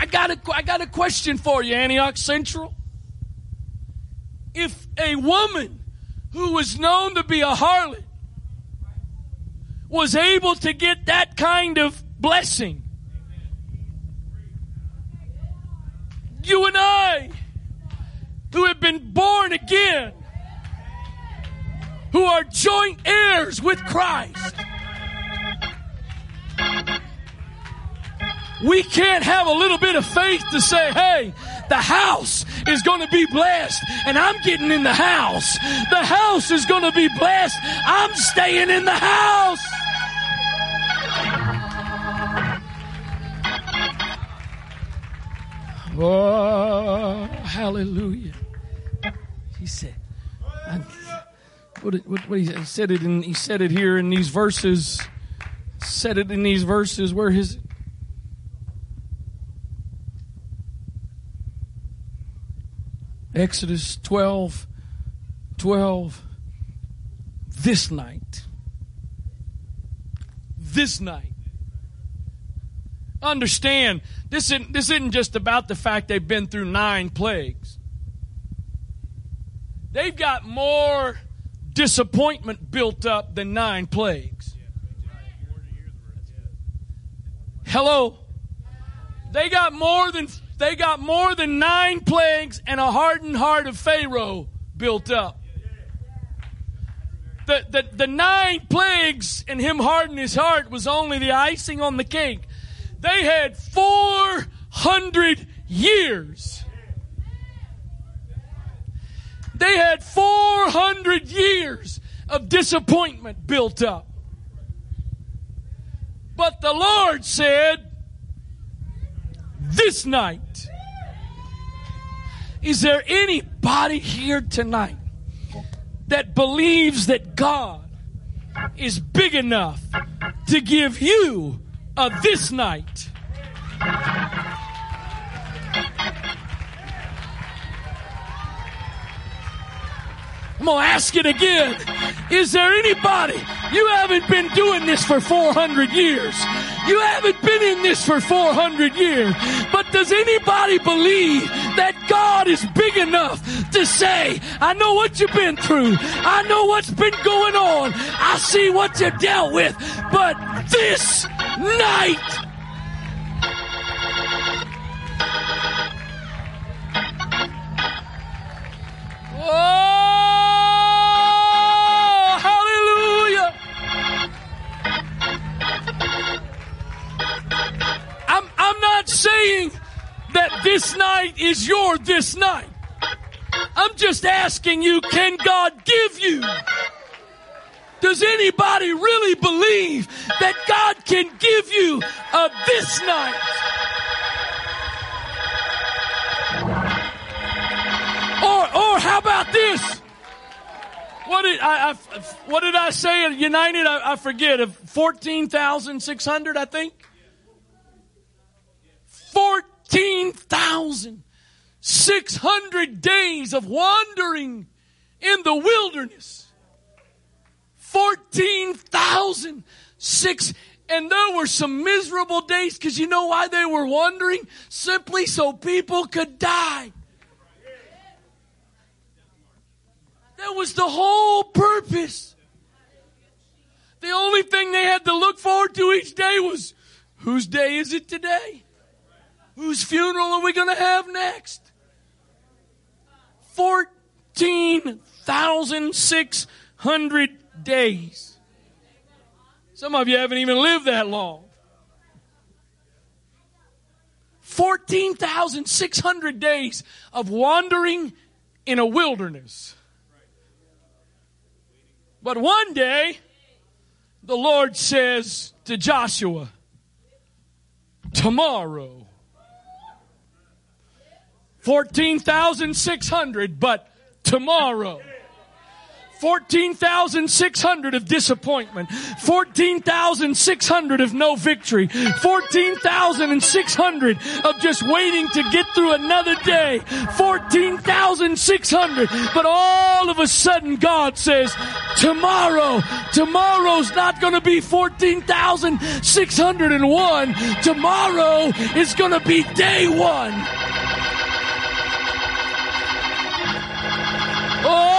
I got a, I got a question for you, Antioch Central. If a woman who was known to be a harlot was able to get that kind of blessing, you and I, who have been born again, who are joint heirs with Christ, we can't have a little bit of faith to say, hey, the house is going to be blessed, and I'm getting in the house. The house is going to be blessed. I'm staying in the house. Oh, hallelujah. He said, I, what, what, what he said it in, he said it here in these verses, said it in these verses where his, Exodus twelve, twelve, this night, this night. Understand, this isn't, this isn't just about the fact they've been through nine plagues. They've got more disappointment built up than nine plagues. Hello? They got more than... They got more than nine plagues and a hardened heart of Pharaoh built up. The, the, the nine plagues and him hardening his heart was only the icing on the cake. They had four hundred years. They had four hundred years of disappointment built up. But the Lord said, this night. Is there anybody here tonight that believes that God is big enough to give you a this night? I'm going to ask it again. Is there anybody? You haven't been doing this for four hundred years. You haven't been in this for four hundred years. But does anybody believe that God is big enough to say, I know what you've been through. I know what's been going on. I see what you dealt with. But this night... this night, I'm just asking you, can God give you? Does anybody really believe that God can give you a this night? Or, or how about this? What did I, I what did I say at United? I, I forget. fourteen thousand six hundred, I think. fourteen thousand six hundred days of wandering in the wilderness. fourteen thousand six hundred. And there were some miserable days, because you know why they were wandering? Simply so people could die. That was the whole purpose. The only thing they had to look forward to each day was, whose day is it today? Whose funeral are we going to have next? fourteen thousand six hundred days. Some of you haven't even lived that long. fourteen thousand six hundred days of wandering in a wilderness. But one day, the Lord says to Joshua, tomorrow, fourteen thousand six hundred, but tomorrow. fourteen thousand six hundred of disappointment. fourteen thousand six hundred of no victory. fourteen thousand six hundred of just waiting to get through another day. fourteen thousand six hundred. But all of a sudden God says, tomorrow, tomorrow's not going to be fourteen thousand six hundred one. Tomorrow is going to be day one. Oh!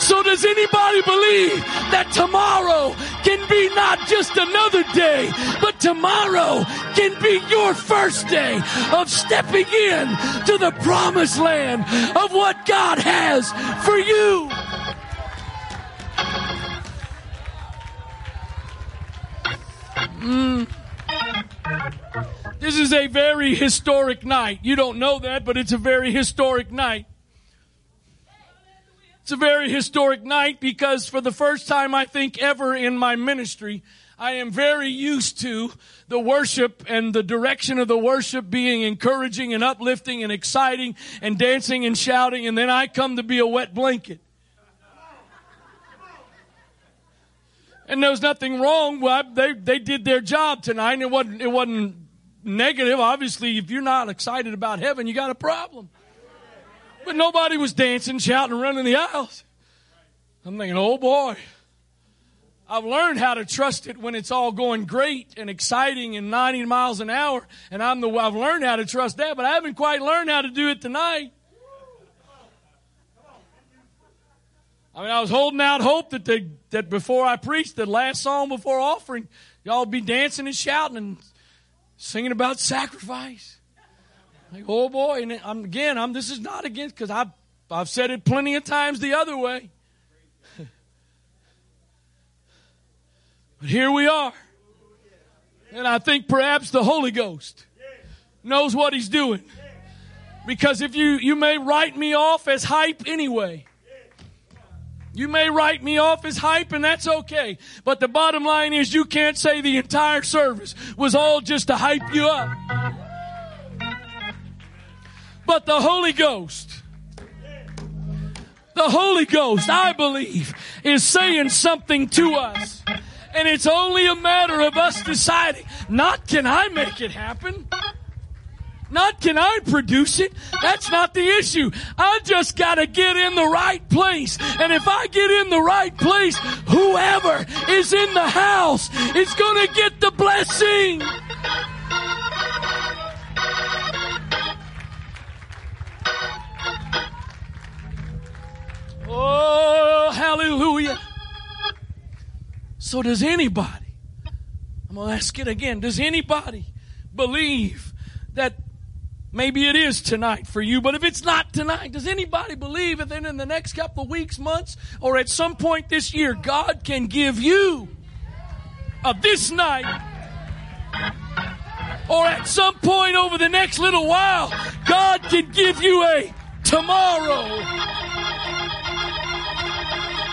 So does anybody believe that tomorrow can be not just another day, but tomorrow can be your first day of stepping in to the promised land of what God has for you? Mm. This is a very historic night. You don't know that, but it's a very historic night. It's a very historic night because for the first time, I think, ever in my ministry, I am very used to the worship and the direction of the worship being encouraging and uplifting and exciting and dancing and shouting, and then I come to be a wet blanket. And there was nothing wrong. Well, they, they did their job tonight. It wasn't, it wasn't negative. Obviously, if you're not excited about heaven, you got a problem. But nobody was dancing, shouting, running the aisles. I'm thinking, oh boy, I've learned how to trust it when it's all going great and exciting and ninety miles an hour. And I'm the, I've learned how to trust that, but I haven't quite learned how to do it tonight. I mean, I was holding out hope that they, that before I preached, the last song before offering, y'all would be dancing and shouting and singing about sacrifice. Like, oh boy, and I'm, again, I'm, this is not against, because I've, I've said it plenty of times the other way. But here we are. And I think perhaps the Holy Ghost knows what he's doing. Because if you, you may write me off as hype anyway. You may write me off as hype, and that's okay. But the bottom line is you can't say the entire service was all just to hype you up. But the Holy Ghost, the Holy Ghost, I believe, is saying something to us. And it's only a matter of us deciding, not can I make it happen? Not can I produce it? That's not the issue. I just got to get in the right place. And if I get in the right place, whoever is in the house is going to get the blessing. Oh, hallelujah. So does anybody, I'm going to ask it again, does anybody believe that maybe it is tonight for you, but if it's not tonight, does anybody believe that in the next couple of weeks, months, or at some point this year, God can give you a this night? or at some point over the next little while, God can give you a tomorrow.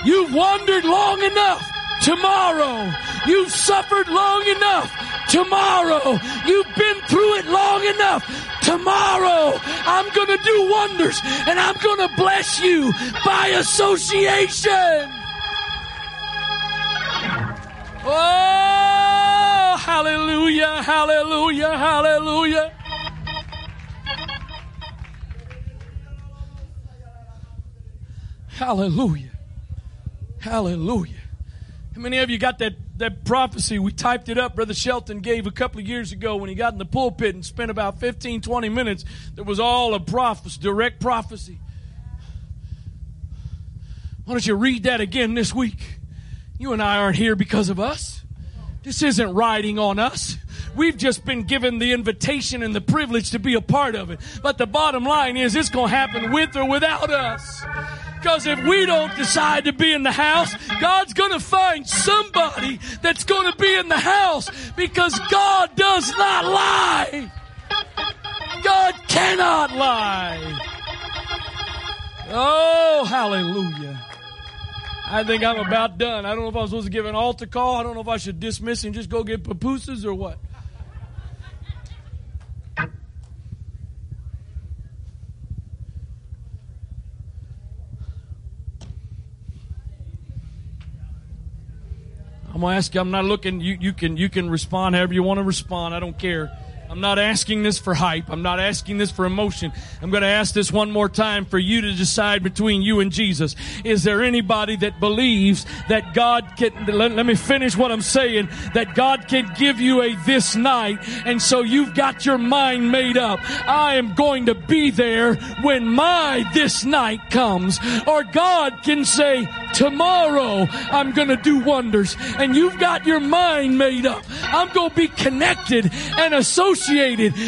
You've wandered long enough. Tomorrow. You've suffered long enough. Tomorrow. You've been through it long enough. Tomorrow, I'm going to do wonders, and I'm going to bless you by association. Oh, hallelujah, hallelujah, hallelujah. Hallelujah, hallelujah. How many of you got that, that prophecy? We typed it up. Brother Shelton gave a couple of years ago when he got in the pulpit and spent about fifteen, twenty minutes. That was all a prophecy, direct prophecy. Why don't you read that again this week? You and I aren't here because of us. This isn't riding on us. We've just been given the invitation and the privilege to be a part of it. But the bottom line is it's going to happen with or without us. Because if we don't decide to be in the house, God's going to find somebody that's going to be in the house, because God does not lie. God cannot lie. Oh, hallelujah. I think I'm about done. I don't know if I'm supposed to give an altar call. I don't know if I should dismiss and just go get papooses or what. I'm going to ask you, I'm not looking, you, you can you can respond however you want to respond. I don't care. I'm not asking this for hype. I'm not asking this for emotion. I'm going to ask this one more time for you to decide between you and Jesus. Is there anybody that believes that God can, let, let me finish what I'm saying, that God can give you a this night, and so you've got your mind made up. I am going to be there when my this night comes. Or God can say, tomorrow I'm going to do wonders, and you've got your mind made up. I'm going to be connected and associated,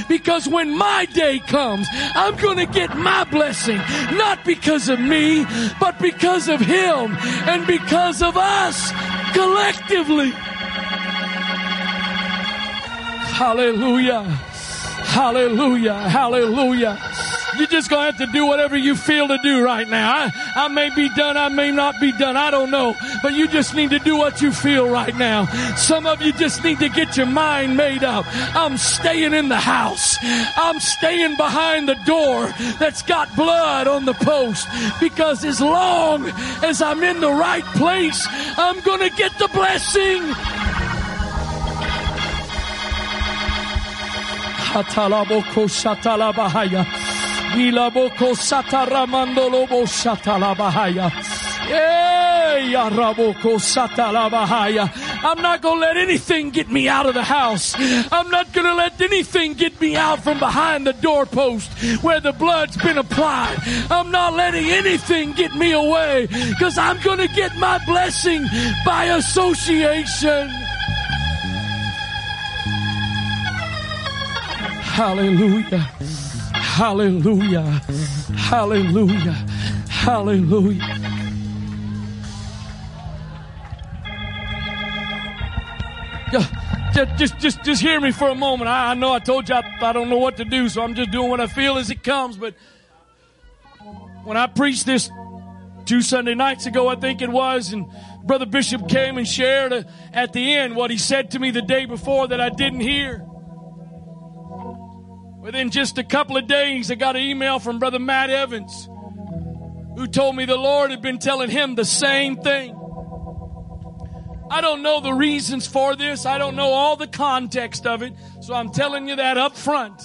because when my day comes, I'm going to get my blessing, not because of me, but because of him and because of us collectively. Hallelujah. Hallelujah. Hallelujah. You're just going to have to do whatever you feel to do right now. I, I may be done. I may not be done. I don't know. But you just need to do what you feel right now. Some of you just need to get your mind made up. I'm staying in the house. I'm staying behind the door that's got blood on the post. Because as long as I'm in the right place, I'm going to get the blessing. Hatalaboko shatalabahaya. Ilaboko sataramando lobo satalabahaya. Hey, araboko satalabahaya. I'm not going to let anything get me out of the house. I'm not going to let anything get me out from behind the doorpost where the blood's been applied. I'm not letting anything get me away, because I'm going to get my blessing by association. Hallelujah. Hallelujah, hallelujah, hallelujah. Just, just, just, just hear me for a moment. I, I know I told you I, I don't know what to do, so I'm just doing what I feel as it comes. But when I preached this two Sunday nights ago, I think it was, and Brother Bishop came and shared uh, at the end what he said to me the day before that I didn't hear. Within just a couple of days, I got an email from Brother Matt Evans, who told me the Lord had been telling him the same thing. I don't know the reasons for this. I don't know all the context of it, so I'm telling you that up front.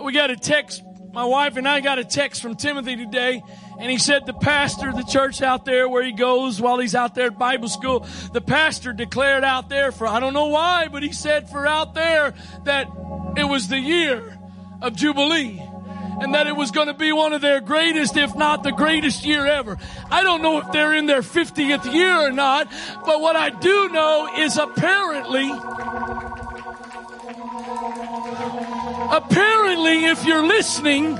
We got a text. My wife and I got a text from Timothy today, and he said the pastor of the church out there where he goes while he's out there at Bible school, the pastor declared out there for, I don't know why, but he said for out there that it was the year of Jubilee and that it was going to be one of their greatest, if not the greatest year ever. I don't know if they're in their fiftieth year or not, but what I do know is apparently... Apparently, if you're listening,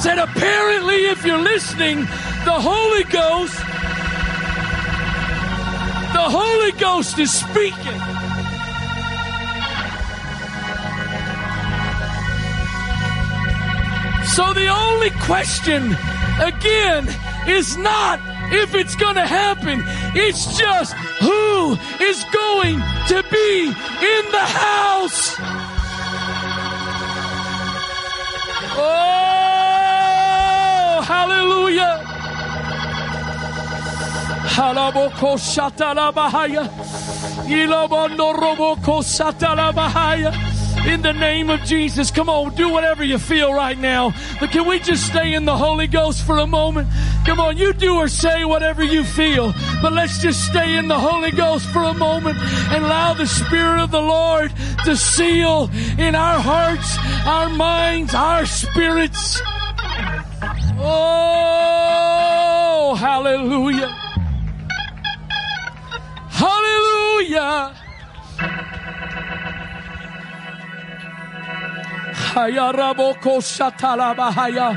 said apparently, if you're listening, the Holy Ghost, the The Holy Ghost is speaking. So the only question, again, is not if it's going to happen. It's just who is going to be in the house. Oh, hallelujah. Halaboko Shatalabahaya. Ilobondo Roboko Satalabahaya. In the name of Jesus, come on, do whatever you feel right now. But can we just stay in the Holy Ghost for a moment? Come on, you do or say whatever you feel. But let's just stay in the Holy Ghost for a moment and allow the Spirit of the Lord to seal in our hearts, our minds, our spirits. Oh, hallelujah. Hallelujah. Hayaraboko Satalabahaya.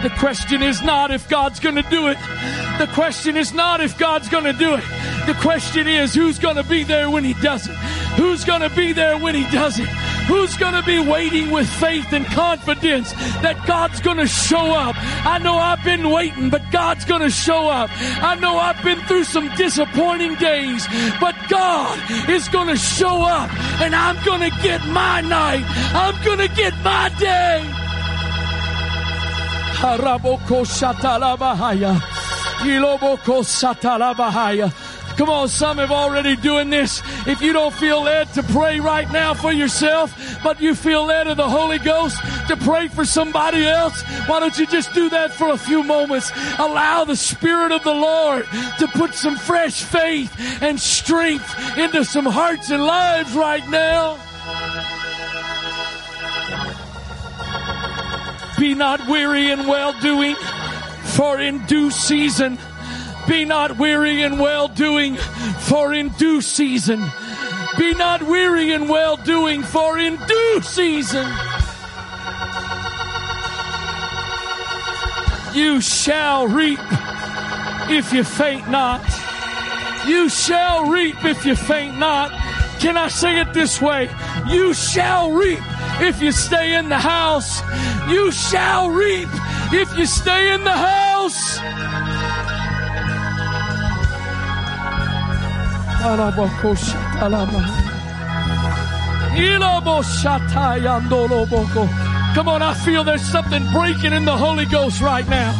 The question is not if God's going to do it. The question is not if God's going to do it. The question is who's going to be there when He does it. Who's going to be there when He does it? Who's going to be waiting with faith and confidence that God's going to show up? I know I've been waiting, but God's going to show up. I know I've been through some disappointing days, but God is going to show up, and I'm going to get my night. I'm going to get my day. Haraboko Satalabahaya. Iloboko Satalabahaya. Come on, some have already doing this. If you don't feel led to pray right now for yourself, but you feel led of the Holy Ghost to pray for somebody else, why don't you just do that for a few moments? Allow the Spirit of the Lord to put some fresh faith and strength into some hearts and lives right now. Be not weary in well-doing, for in due season... Be not weary in well-doing, for in due season. Be not weary in well-doing, for in due season. You shall reap if you faint not. You shall reap if you faint not. Can I say it this way? You shall reap if you stay in the house. You shall reap if you stay in the house. Come on, I feel there's something breaking in the Holy Ghost right now.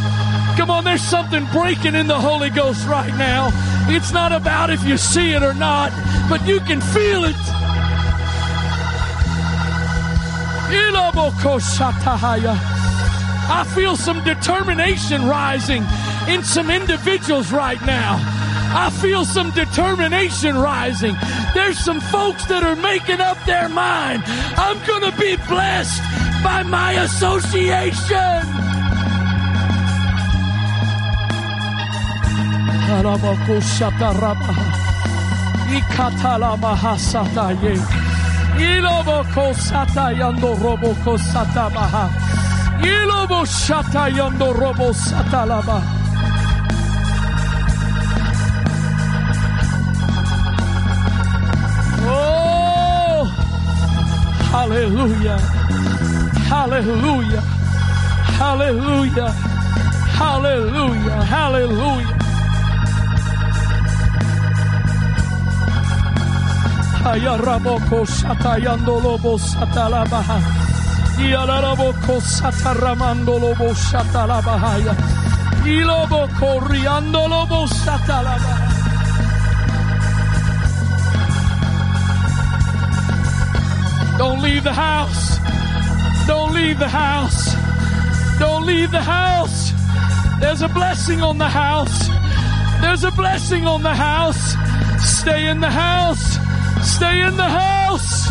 Come on, there's something breaking in the Holy Ghost right now. It's not about if you see it or not, but you can feel it. I feel some determination rising in some individuals right now. I feel some determination rising. There's some folks that are making up their mind. I'm going to be blessed by my association. Hallelujah, hallelujah, hallelujah, hallelujah, hallelujah. Hayaraboko satayandolobo satalabaha. Yalaraboko sataramandolobo satalabahaya. Iloboko riandolobo satalabaha. Don't leave the house. Don't leave the house. Don't leave the house. There's a blessing on the house. There's a blessing on the house. Stay in the house. Stay in the house.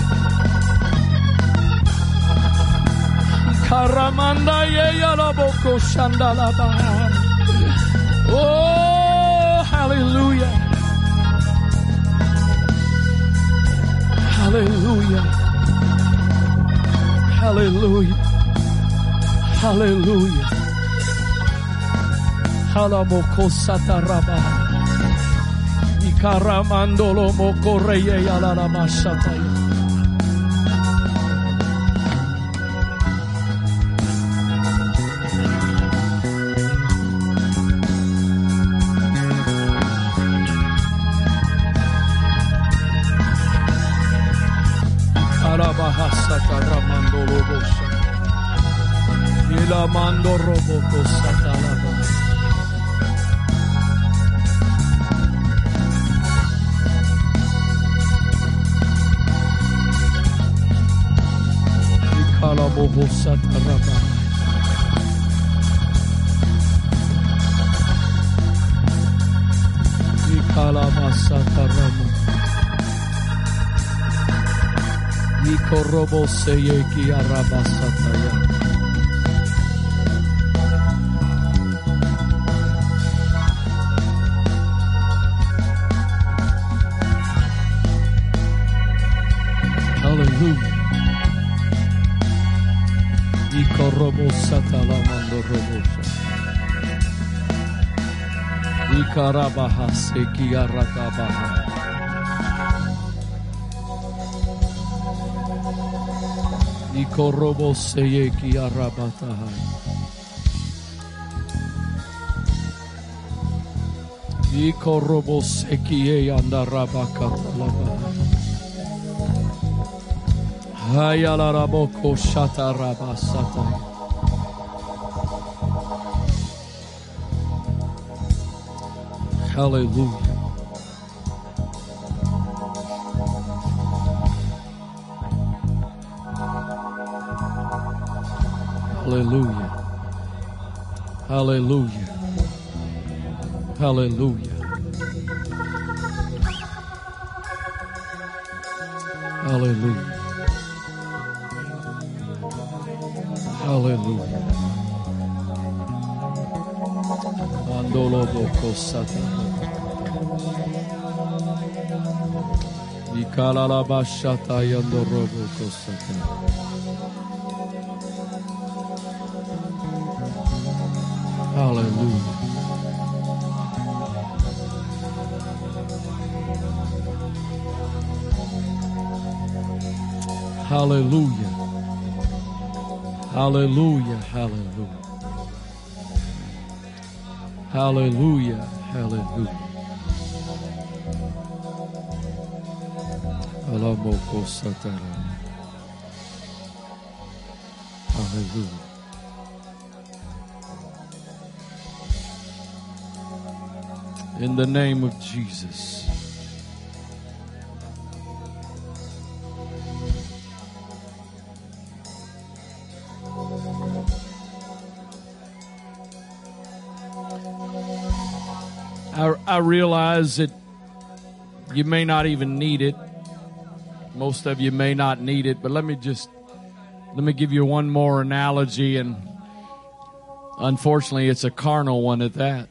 Oh, hallelujah. Hallelujah. Hallelujah. Hallelujah. Hallelujah. Karamandolo mokoreye yala la mashatay. Karabahasa karamandolo bosha. Ila mandoro boko satala. Hallelujah. Robosa talamando robosa. Ikarabaha sekiaratabaha. Ikorobose yekiarabataha. Ikorobose kiyandarabaka talabaha. Hayala raboko shata rabasata. Hallelujah. Hallelujah. Hallelujah. Hallelujah. Hallelujah. Hallelujah. Mandolo boko sata. Ikala la bashata yandoro boko sata. Hallelujah. Hallelujah. Hallelujah, hallelujah. Hallelujah, hallelujah. Alamoko satara. Hallelujah. In the name of Jesus. I realize that you may not even need it. Most of you may not need it, but let me just, let me give you one more analogy, and unfortunately it's a carnal one at that.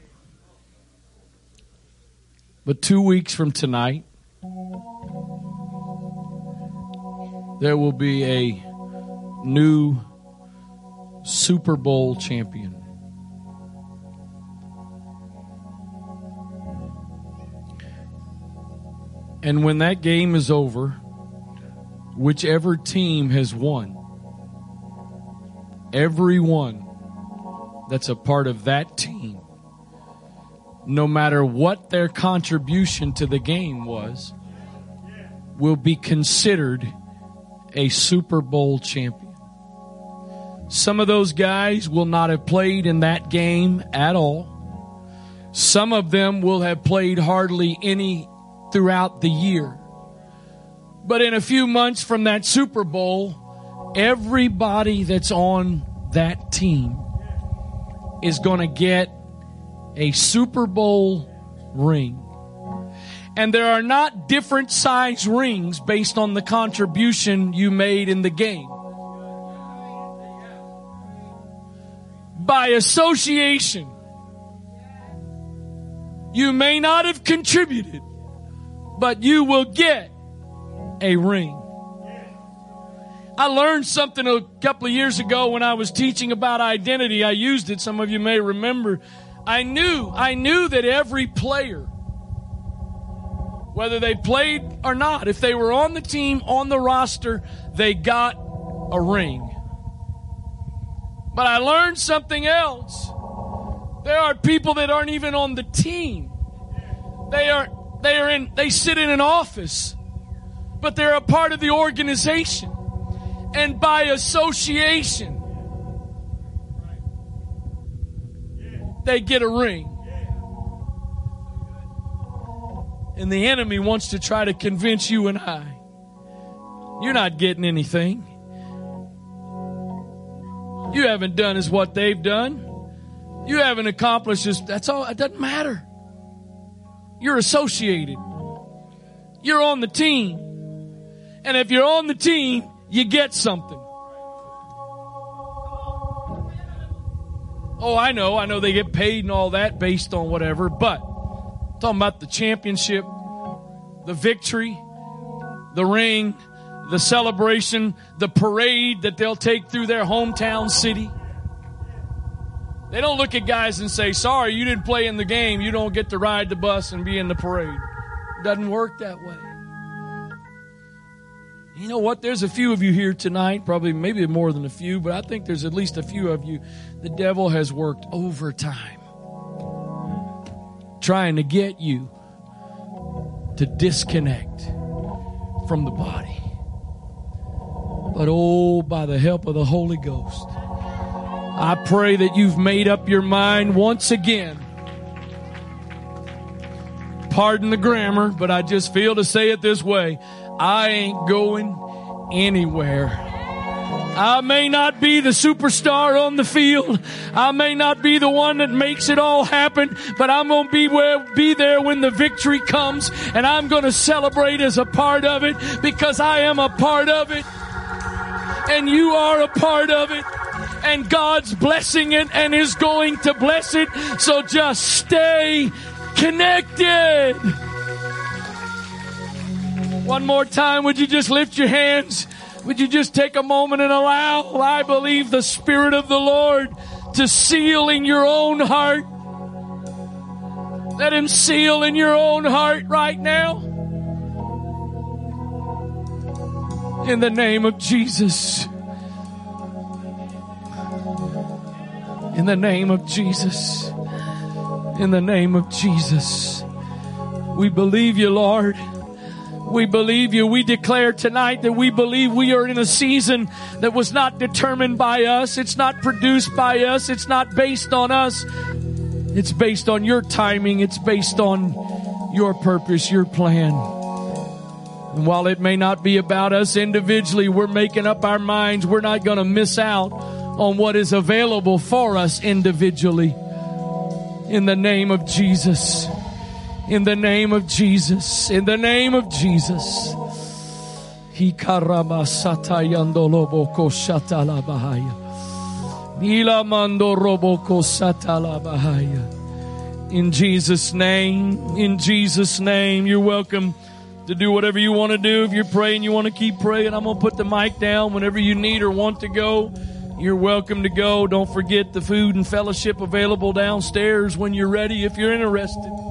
But two weeks from tonight, there will be a new Super Bowl champion. And when that game is over, whichever team has won, everyone that's a part of that team, no matter what their contribution to the game was, will be considered a Super Bowl champion. Some of those guys will not have played in that game at all. Some of them will have played hardly any throughout the year. But in a few months from that Super Bowl, everybody that's on that team is going to get a Super Bowl ring. And there are not different size rings based on the contribution you made in the game. By association, you may not have contributed, but you will get a ring. I learned something a couple of years ago when I was teaching about identity. I used it. Some of you may remember. I knew, I knew that every player, whether they played or not, if they were on the team, on the roster, they got a ring. But I learned something else. There are people that aren't even on the team. They are, they are in, they sit in an office, but they're a part of the organization. And by association, they get a ring. And the enemy wants to try to convince you and I, you're not getting anything. You haven't done as what they've done. You haven't accomplished as, that's all, it doesn't matter. You're associated. You're on the team. And if you're on the team, you get something. Oh, I know. I know they get paid and all that based on whatever, but I'm talking about the championship, the victory, the ring, the celebration, the parade that they'll take through their hometown city. They don't look at guys and say, sorry, you didn't play in the game. You don't get to ride the bus and be in the parade. It doesn't work that way. You know what? There's a few of you here tonight, probably maybe more than a few, but I think there's at least a few of you. The devil has worked overtime trying to get you to disconnect from the body. But oh, by the help of the Holy Ghost, I pray that you've made up your mind once again. Pardon the grammar, but I just feel to say it this way. I ain't going anywhere. I may not be the superstar on the field. I may not be the one that makes it all happen, but I'm going to be where, be there when the victory comes, and I'm going to celebrate as a part of it because I am a part of it, and you are a part of it, and God's blessing it and is going to bless it. So just stay connected. One more time, would you just lift your hands? Would you just take a moment and allow, I believe, the Spirit of the Lord to seal in your own heart. Let Him seal in your own heart right now. In the name of Jesus. In the name of Jesus. In the name of Jesus. We believe you, Lord. We believe you. We declare tonight that we believe we are in a season that was not determined by us. It's not produced by us. It's not based on us. It's based on your timing. It's based on your purpose, your plan. And while it may not be about us individually, we're making up our minds. We're not going to miss out on what is available for us individually. In the name of Jesus. In the name of Jesus. In the name of Jesus. In Jesus' name. In Jesus' name. You're welcome to do whatever you want to do. If you're praying, you want to keep praying. I'm going to put the mic down whenever you need or want to go. You're welcome to go. Don't forget the food and fellowship available downstairs when you're ready if you're interested.